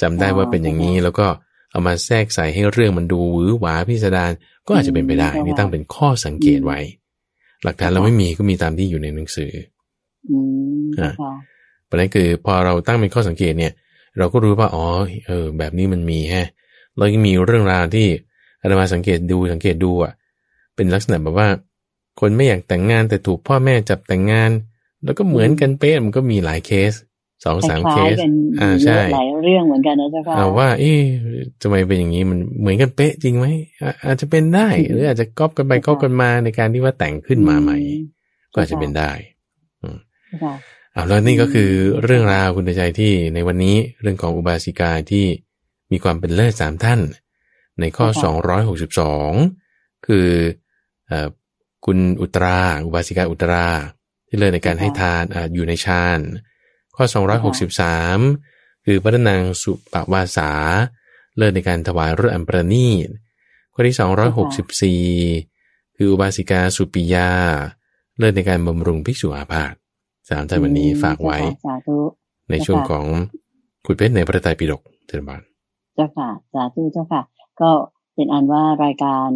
จำได้ว่าเป็นอย่างนี้แล้วก็เอามาแทรกใส่ให้เรื่องมันดูหวือหวาพิสดารก็อาจจะเป็นไปได้นี่ตั้งเป็นข้อสังเกตไว้หลักฐานเราไม่มีก็มีตามที่อยู่ในหนังสือเพราะนั้นคือพอเราตั้งเป็นข้อสังเกตเนี่ยเราก็รู้ว่าแบบนี้มันมีเรายังมีเรื่องราวที่อาตมาสังเกตดูเป็นลักษณะแบบว่าคนไม่อยากแต่งงานแต่ถูกพ่อแม่จับแต่งงานแล้วก็เหมือนกันเป๊ะมันก็มีหลายเคส 2-3 เคสใช่หลายเรื่องเหมือนกันนะเจ้าค่ะว่าทำไมเป็นอย่างนี้มันเหมือนกันเป๊ะจริงไหมอาจจะเป็นได้หรืออาจจะก๊อปกันไปก๊อปกันมาในการที่ว่าแต่งขึ้นมาใหม่ก็อาจจะเป็นได้แล้วนี่ก็คือเรื่องราวคุณใจที่ในวันนี้เรื่องของอุบาสิกาที่มีความเป็นเลิศ3ท่านในข้อ262คือคุณอุตราอุบาสิกาอุตราที่เลิศในการให้ทานอยู่ในฌานข้อ263คือพระนางสุปวาสาเลิศในการถวายเรื่องอันประณีตข้อที่264คืออุบาสิกาสุปิยาเลิศในการบำรุงภิกษุอาพาธ3ท่านวันนี้ฝากไว้ในช่วงของขุดเพชรในพระไตรปิฎกเทศบาลเจ้าค่ะสาธุเจ้าค่ะก็เป็นอันว่ารายการ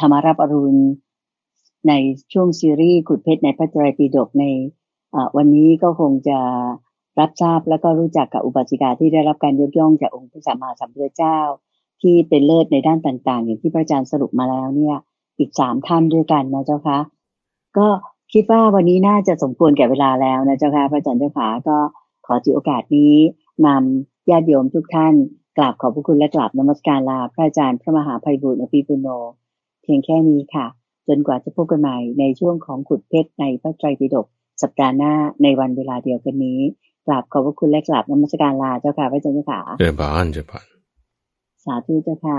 ธรรมารับอรุณในช่วงซีรีส์ขุดเพชรในพระไตรปิฎกในวันนี้ก็คงจะรับทราบแล้วก็รู้จักกับอุบาสิกาที่ได้รับการยกย่องจากองค์พระสัมมาสัมพุทธเจ้าที่เป็นเลิศในด้านต่างๆอย่างที่พระอาจารย์สรุปมาแล้วเนี่ยอีก3ท่านด้วยกันนะเจ้าค่ะก็คิดว่าวันนี้น่าจะสมควรแก่เวลาแล้วนะเจ้าค่ะพระอาจารย์เจ้าขาก็ขอถือโอกาสนี้นำญาติโยมทุกท่านกราบขอบพระคุณและกราบนมัสการลาพระอาจารย์พระมหาไพบูลย์อภิปุโนเพียงแค่นี้ค่ะจนกว่าจะพบกันใหม่ในช่วงของขุดเพชรในพระไตรปิฎกสัปดาห์หน้าในวันเวลาเดียวกันนี้กราบขอบพระคุณและกราบนมัสการลาเจ้าค่ะพระอาจารย์เจ้าขาเจ้าบ้านสาธุเจ้าค่ะ